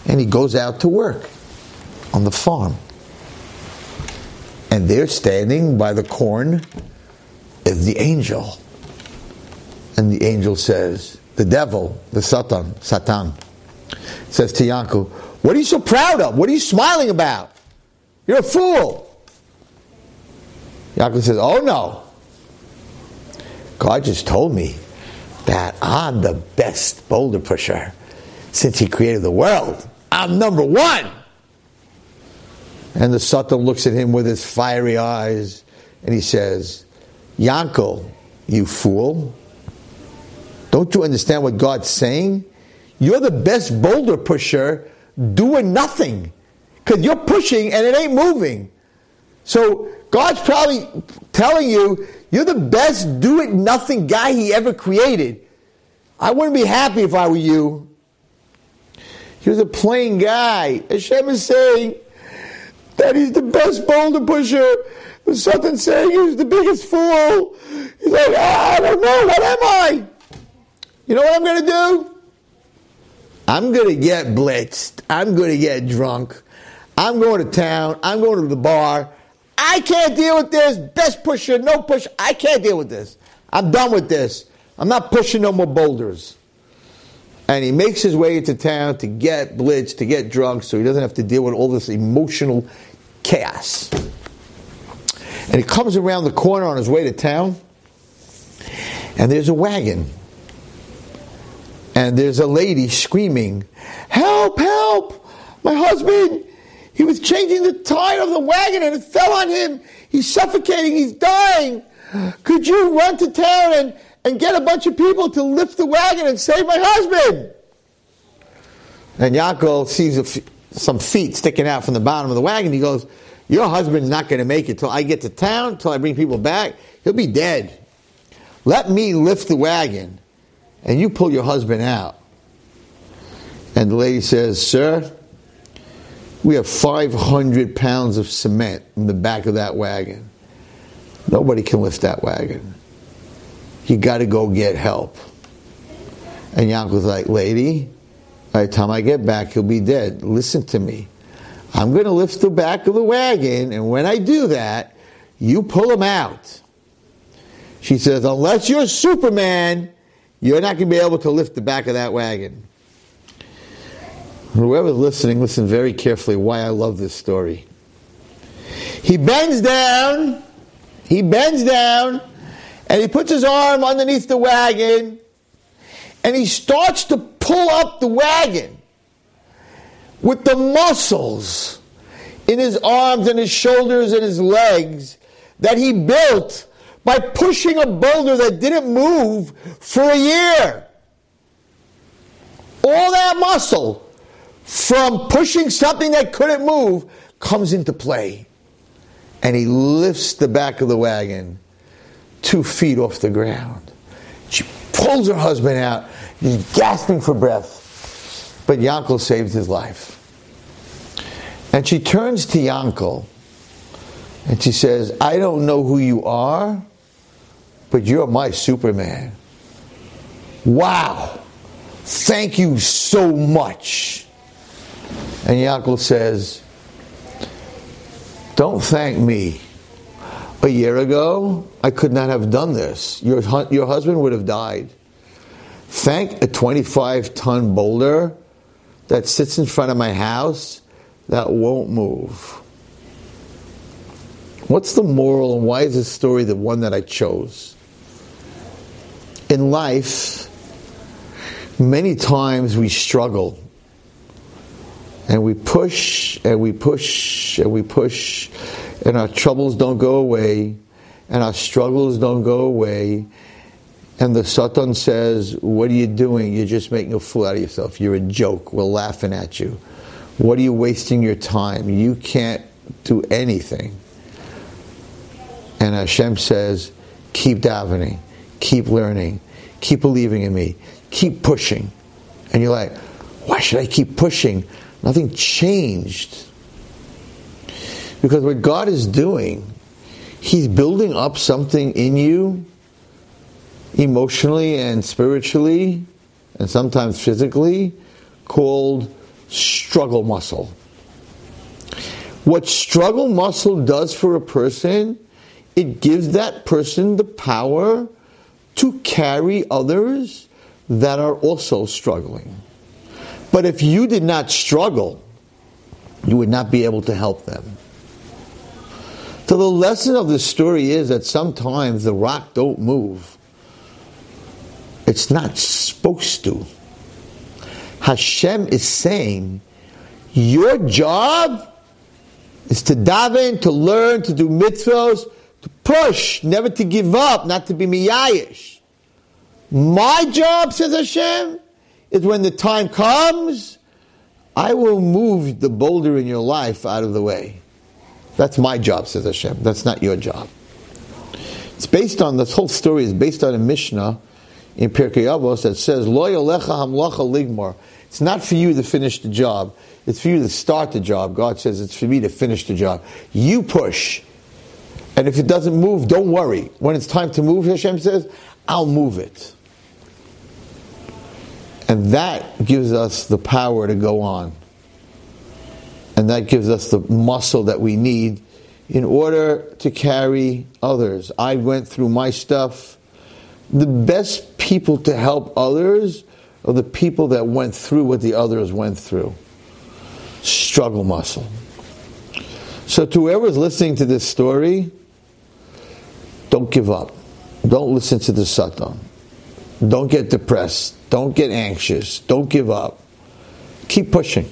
And he goes out to work on the farm. And there, standing by the corn, is the angel. And the angel says, the devil, the Satan, Satan, says to Yaakov, what are you so proud of? What are you smiling about? You're a fool. Yaakov says, oh no. God just told me that I'm the best boulder pusher since he created the world. I'm number one. And the Satan looks at him with his fiery eyes and he says, Yaakov, you fool. Don't you understand what God's saying? You're the best boulder pusher doing nothing. Because you're pushing and it ain't moving. So God's probably telling you, you're the best do-it-nothing guy he ever created. I wouldn't be happy if I were you. You're the plain guy. Hashem is saying that he's the best boulder pusher, the Sultan saying he was the biggest fool. He's like, I don't know, what am I? You know what I'm going to do? I'm going to get blitzed. I'm going to get drunk. I'm going to town. I'm going to the bar. I can't deal with this. Best pusher, no push. I can't deal with this. I'm done with this. I'm not pushing no more boulders. And he makes his way into town to get blitzed, to get drunk, so he doesn't have to deal with all this emotional chaos. And he comes around the corner on his way to town, and there's a wagon. And there's a lady screaming, "Help, help! My husband! He was changing the tire of the wagon and it fell on him. He's suffocating. He's dying. Could you run to town and, and get a bunch of people to lift the wagon and save my husband?" And Yaakov sees a f- some feet sticking out from the bottom of the wagon. He goes, "Your husband's not going to make it till I get to town, until I bring people back. He'll be dead. Let me lift the wagon and you pull your husband out." And the lady says, "Sir, we have five hundred pounds of cement in the back of that wagon. Nobody can lift that wagon. You got to go get help." And Yaakov's like, "Lady, by the time I get back, he'll be dead. Listen to me. I'm going to lift the back of the wagon, and when I do that, you pull him out." She says, "Unless you're Superman, you're not going to be able to lift the back of that wagon." Whoever's listening, listen very carefully why I love this story. He bends down, he bends down, and he puts his arm underneath the wagon, and he starts to pull up the wagon with the muscles in his arms and his shoulders and his legs that he built by pushing a boulder that didn't move for a year. All that muscle from pushing something that couldn't move comes into play. And he lifts the back of the wagon two feet off the ground. She pulls her husband out. He's gasping for breath. But Yankel saved his life. And she turns to Yankel and she says, "I don't know who you are, but you're my Superman. Wow. Thank you so much." And Yaakov says, "Don't thank me. A year ago, I could not have done this. Your, your husband would have died. Thank a twenty-five ton boulder that sits in front of my house that won't move." What's the moral and why is this story the one that I chose? In life, many times we struggle. And we push, and we push, and we push, and our troubles don't go away, and our struggles don't go away. And the Satan says, "What are you doing? You're just making a fool out of yourself. You're a joke. We're laughing at you. What are you wasting your time? You can't do anything." And Hashem says, "Keep davening, keep learning, keep believing in me, keep pushing." And you're like, "Why should I keep pushing? Nothing changed." Because what God is doing, He's building up something in you, emotionally and spiritually, and sometimes physically, called struggle muscle. What struggle muscle does for a person, it gives that person the power to carry others that are also struggling. But if you did not struggle, you would not be able to help them. So the lesson of this story is that sometimes the rock don't move. It's not supposed to. Hashem is saying, your job is to daven, to learn, to do mitzvos, to push, never to give up, not to be miyayish. My job, says Hashem, is when the time comes, I will move the boulder in your life out of the way. That's my job, says Hashem. That's not your job. It's based on, this whole story is based on a Mishnah in Pirkei Avos that says, "Lo yalecha hamlacha ligmar." It's not for you to finish the job. It's for you to start the job. God says, it's for me to finish the job. You push. And if it doesn't move, don't worry. When it's time to move, Hashem says, I'll move it. And that gives us the power to go on. And that gives us the muscle that we need in order to carry others. I went through my stuff. The best people to help others are the people that went through what the others went through. Struggle muscle. So to whoever's listening to this story, don't give up. Don't listen to the satan. Don't get depressed. Don't get anxious. Don't give up. Keep pushing.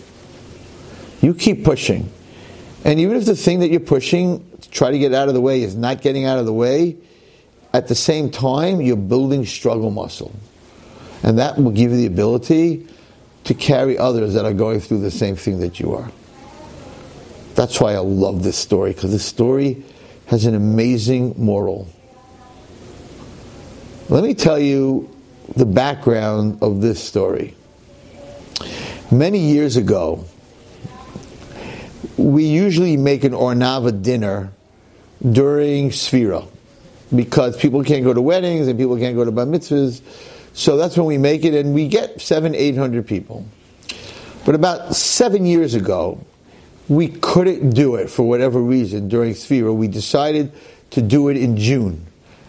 You keep pushing. And even if the thing that you're pushing, try to get out of the way, is not getting out of the way, at the same time, you're building struggle muscle. And that will give you the ability to carry others that are going through the same thing that you are. That's why I love this story, because this story has an amazing moral. Let me tell you the background of this story. Many years ago, we usually make an Ornava dinner during Sefira, because people can't go to weddings and people can't go to bar mitzvahs. So that's when we make it, and we get seven, eight hundred people. But about seven years ago, we couldn't do it for whatever reason during Sefira. We decided to do it in June.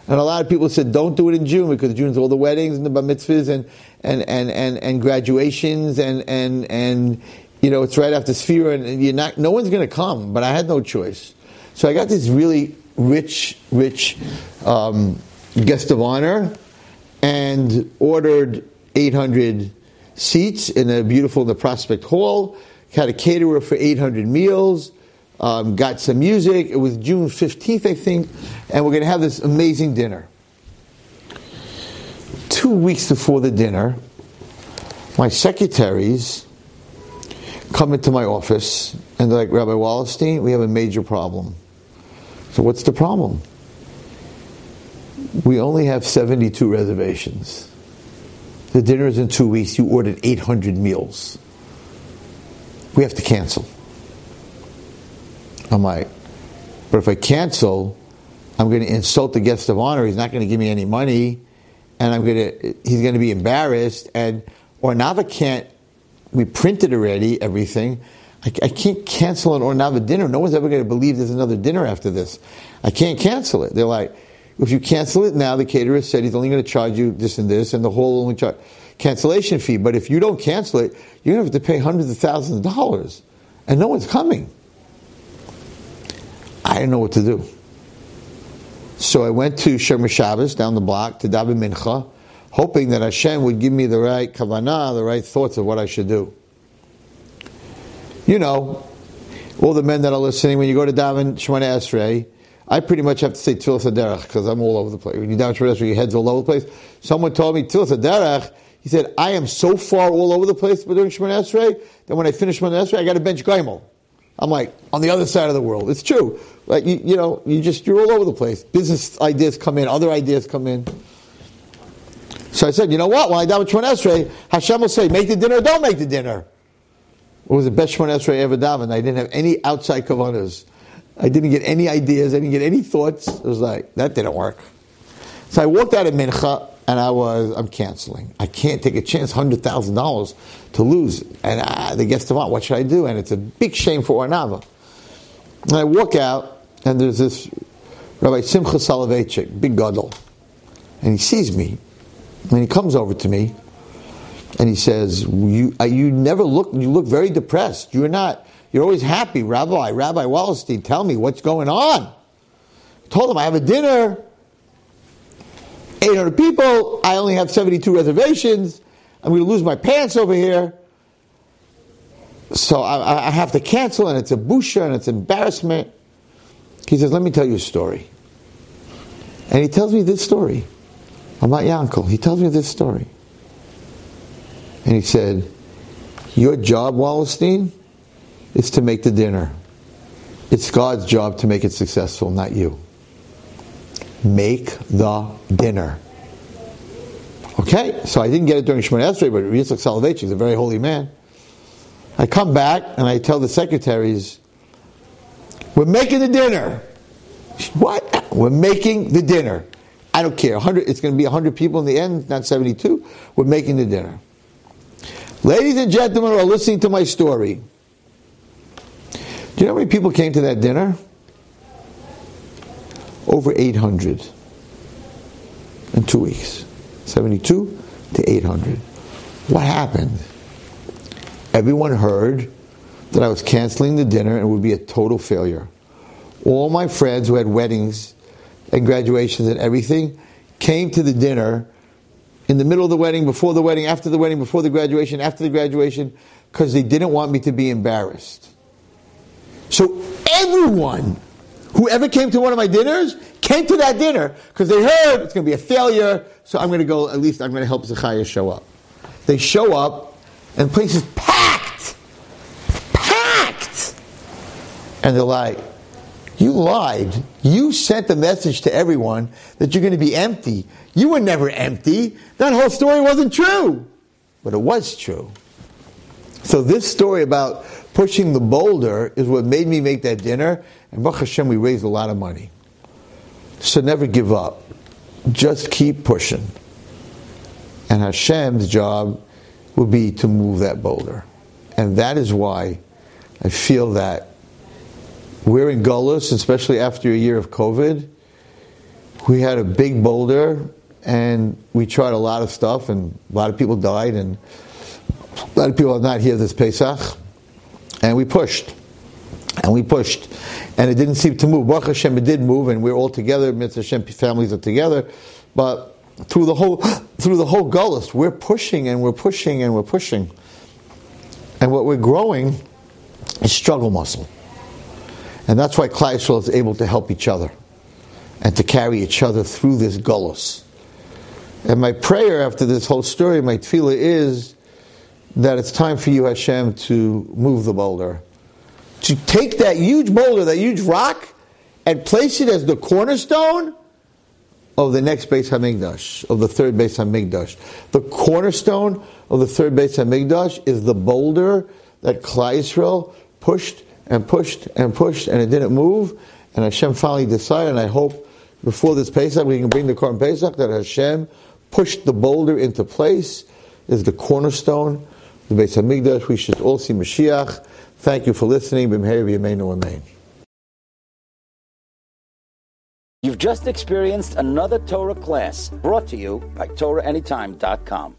And a lot of people said, don't do it in June, because June's all the weddings and the bar mitzvahs and, and, and, and, and graduations and, and, and, you know, it's right after Sefira, and you're not, no one's going to come, but I had no choice. So I got this really rich, rich um, guest of honor and ordered eight hundred seats in a beautiful, in the Prospect Hall. Had a caterer for eight hundred meals, um, got some music. It was June fifteenth, I think, and we're going to have this amazing dinner. Two weeks before the dinner, my secretaries come into my office, and they're like, Rabbi Wallerstein, we have a major problem. So what's the problem? We only have seventy-two reservations. The dinner is in two weeks. You ordered eight hundred meals. We have to cancel. I'm like, but if I cancel, I'm going to insult the guest of honor. He's not going to give me any money, and I'm going to—he's going to be embarrassed. And Ornava can't. We printed already everything. I, I can't cancel an Ornava dinner. No one's ever going to believe there's another dinner after this. I can't cancel it. They're like, if you cancel it now, the caterer said he's only going to charge you this and this, and the whole only charge. Cancellation fee, but if you don't cancel it, you're going to have to pay hundreds of thousands of dollars, and no one's coming. I didn't know what to do. So I went to Shemesh Shabbos down the block to daven mincha, hoping that Hashem would give me the right kavanah, the right thoughts of what I should do. You know, all the men that are listening, when you go to daven Shemoneh Esrei, I pretty much have to say Tfilas HaDerech, because I'm all over the place. When you daven Shemoneh Esrei, your head's all over the place. Someone told me Tfilas HaDerech. He said, I am so far all over the place during Shemoneh Esrei that when I finish Shemoneh Esrei, I got to bench Gaimel. I'm like, on the other side of the world. It's true. Like, you, you know, you just, you're all over the place. Business ideas come in. Other ideas come in. So I said, you know what? When I daven Shemoneh Esrei, Hashem will say, make the dinner or don't make the dinner. It was the best Shemoneh Esrei I ever davened. I didn't have any outside kavanas. I didn't get any ideas. I didn't get any thoughts. It was like, that didn't work. So I walked out of mincha. And I was, I'm canceling. I can't take a chance, one hundred thousand dollars to lose. And I, the guest of honor, what should I do? And it's a big shame for Ornava. And I walk out, and there's this Rabbi Simcha Soloveitchik, big gadol. And he sees me. And he comes over to me. And he says, you, you never look, you look very depressed. You're not, you're always happy. Rabbi, Rabbi Wallerstein, tell me what's going on. I told him I have a dinner. eight hundred people, I only have seventy-two reservations, I'm going to lose my pants over here, so I, I have to cancel, and it's a busha, and it's embarrassment. He says, let me tell you a story. And he tells me this story. I'm not your uncle. He tells me this story. And he said, your job, Wallerstein, is to make the dinner. It's God's job to make it successful, not you. Make the dinner. Okay, so I didn't get it during Shemoneh Esrei, but Yitzchak Soloveitchik is a very holy man. I come back and I tell the secretaries, we're making the dinner. What? We're making the dinner. I don't care. one hundred, it's going to be one hundred people in the end, not seventy-two. We're making the dinner. Ladies and gentlemen who are listening to my story, do you know how many people came to that dinner? Over eight hundred in two weeks. seventy-two to eight hundred. What happened? Everyone heard that I was canceling the dinner and it would be a total failure. All my friends who had weddings and graduations and everything came to the dinner in the middle of the wedding, before the wedding, after the wedding, before the graduation, after the graduation, because they didn't want me to be embarrassed. So everyone, whoever came to one of my dinners, came to that dinner because they heard it's going to be a failure, so I'm going to go, at least I'm going to help Zechariah show up. They show up and the place is packed. Packed! And they're like, you lied. You sent the message to everyone that you're going to be empty. You were never empty. That whole story wasn't true. But it was true. So this story about pushing the boulder is what made me make that dinner. And Baruch Hashem, we raised a lot of money. So never give up. Just keep pushing. And Hashem's job will be to move that boulder. And that is why I feel that we're in Gullus, especially after a year of COVID. We had a big boulder, and we tried a lot of stuff, and a lot of people died, and a lot of people are not here this Pesach. And we pushed. And we pushed. And it didn't seem to move. Baruch Hashem, it did move, and we're all together. Mitzvah Hashem, families are together. But through the whole through the whole Gullus, we're pushing, and we're pushing, and we're pushing. And what we're growing is struggle muscle. And that's why Klal Yisrael is able to help each other and to carry each other through this gullus. And my prayer after this whole story, my tefillah is that it's time for you, Hashem, to move the boulder. To take that huge boulder, that huge rock, and place it as the cornerstone of the next Beis HaMikdash, of the third Beis HaMikdash. The cornerstone of the third Beis HaMikdash is the boulder that Klal Yisrael pushed and pushed and pushed, and it didn't move. And Hashem finally decided, and I hope before this Pesach, we can bring the Korban Pesach, that Hashem pushed the boulder into place, is the cornerstone, the Beis HaMikdash. We should all see Mashiach. Thank you for listening. You've just experienced another Torah class, brought to you by Torah Anytime dot com.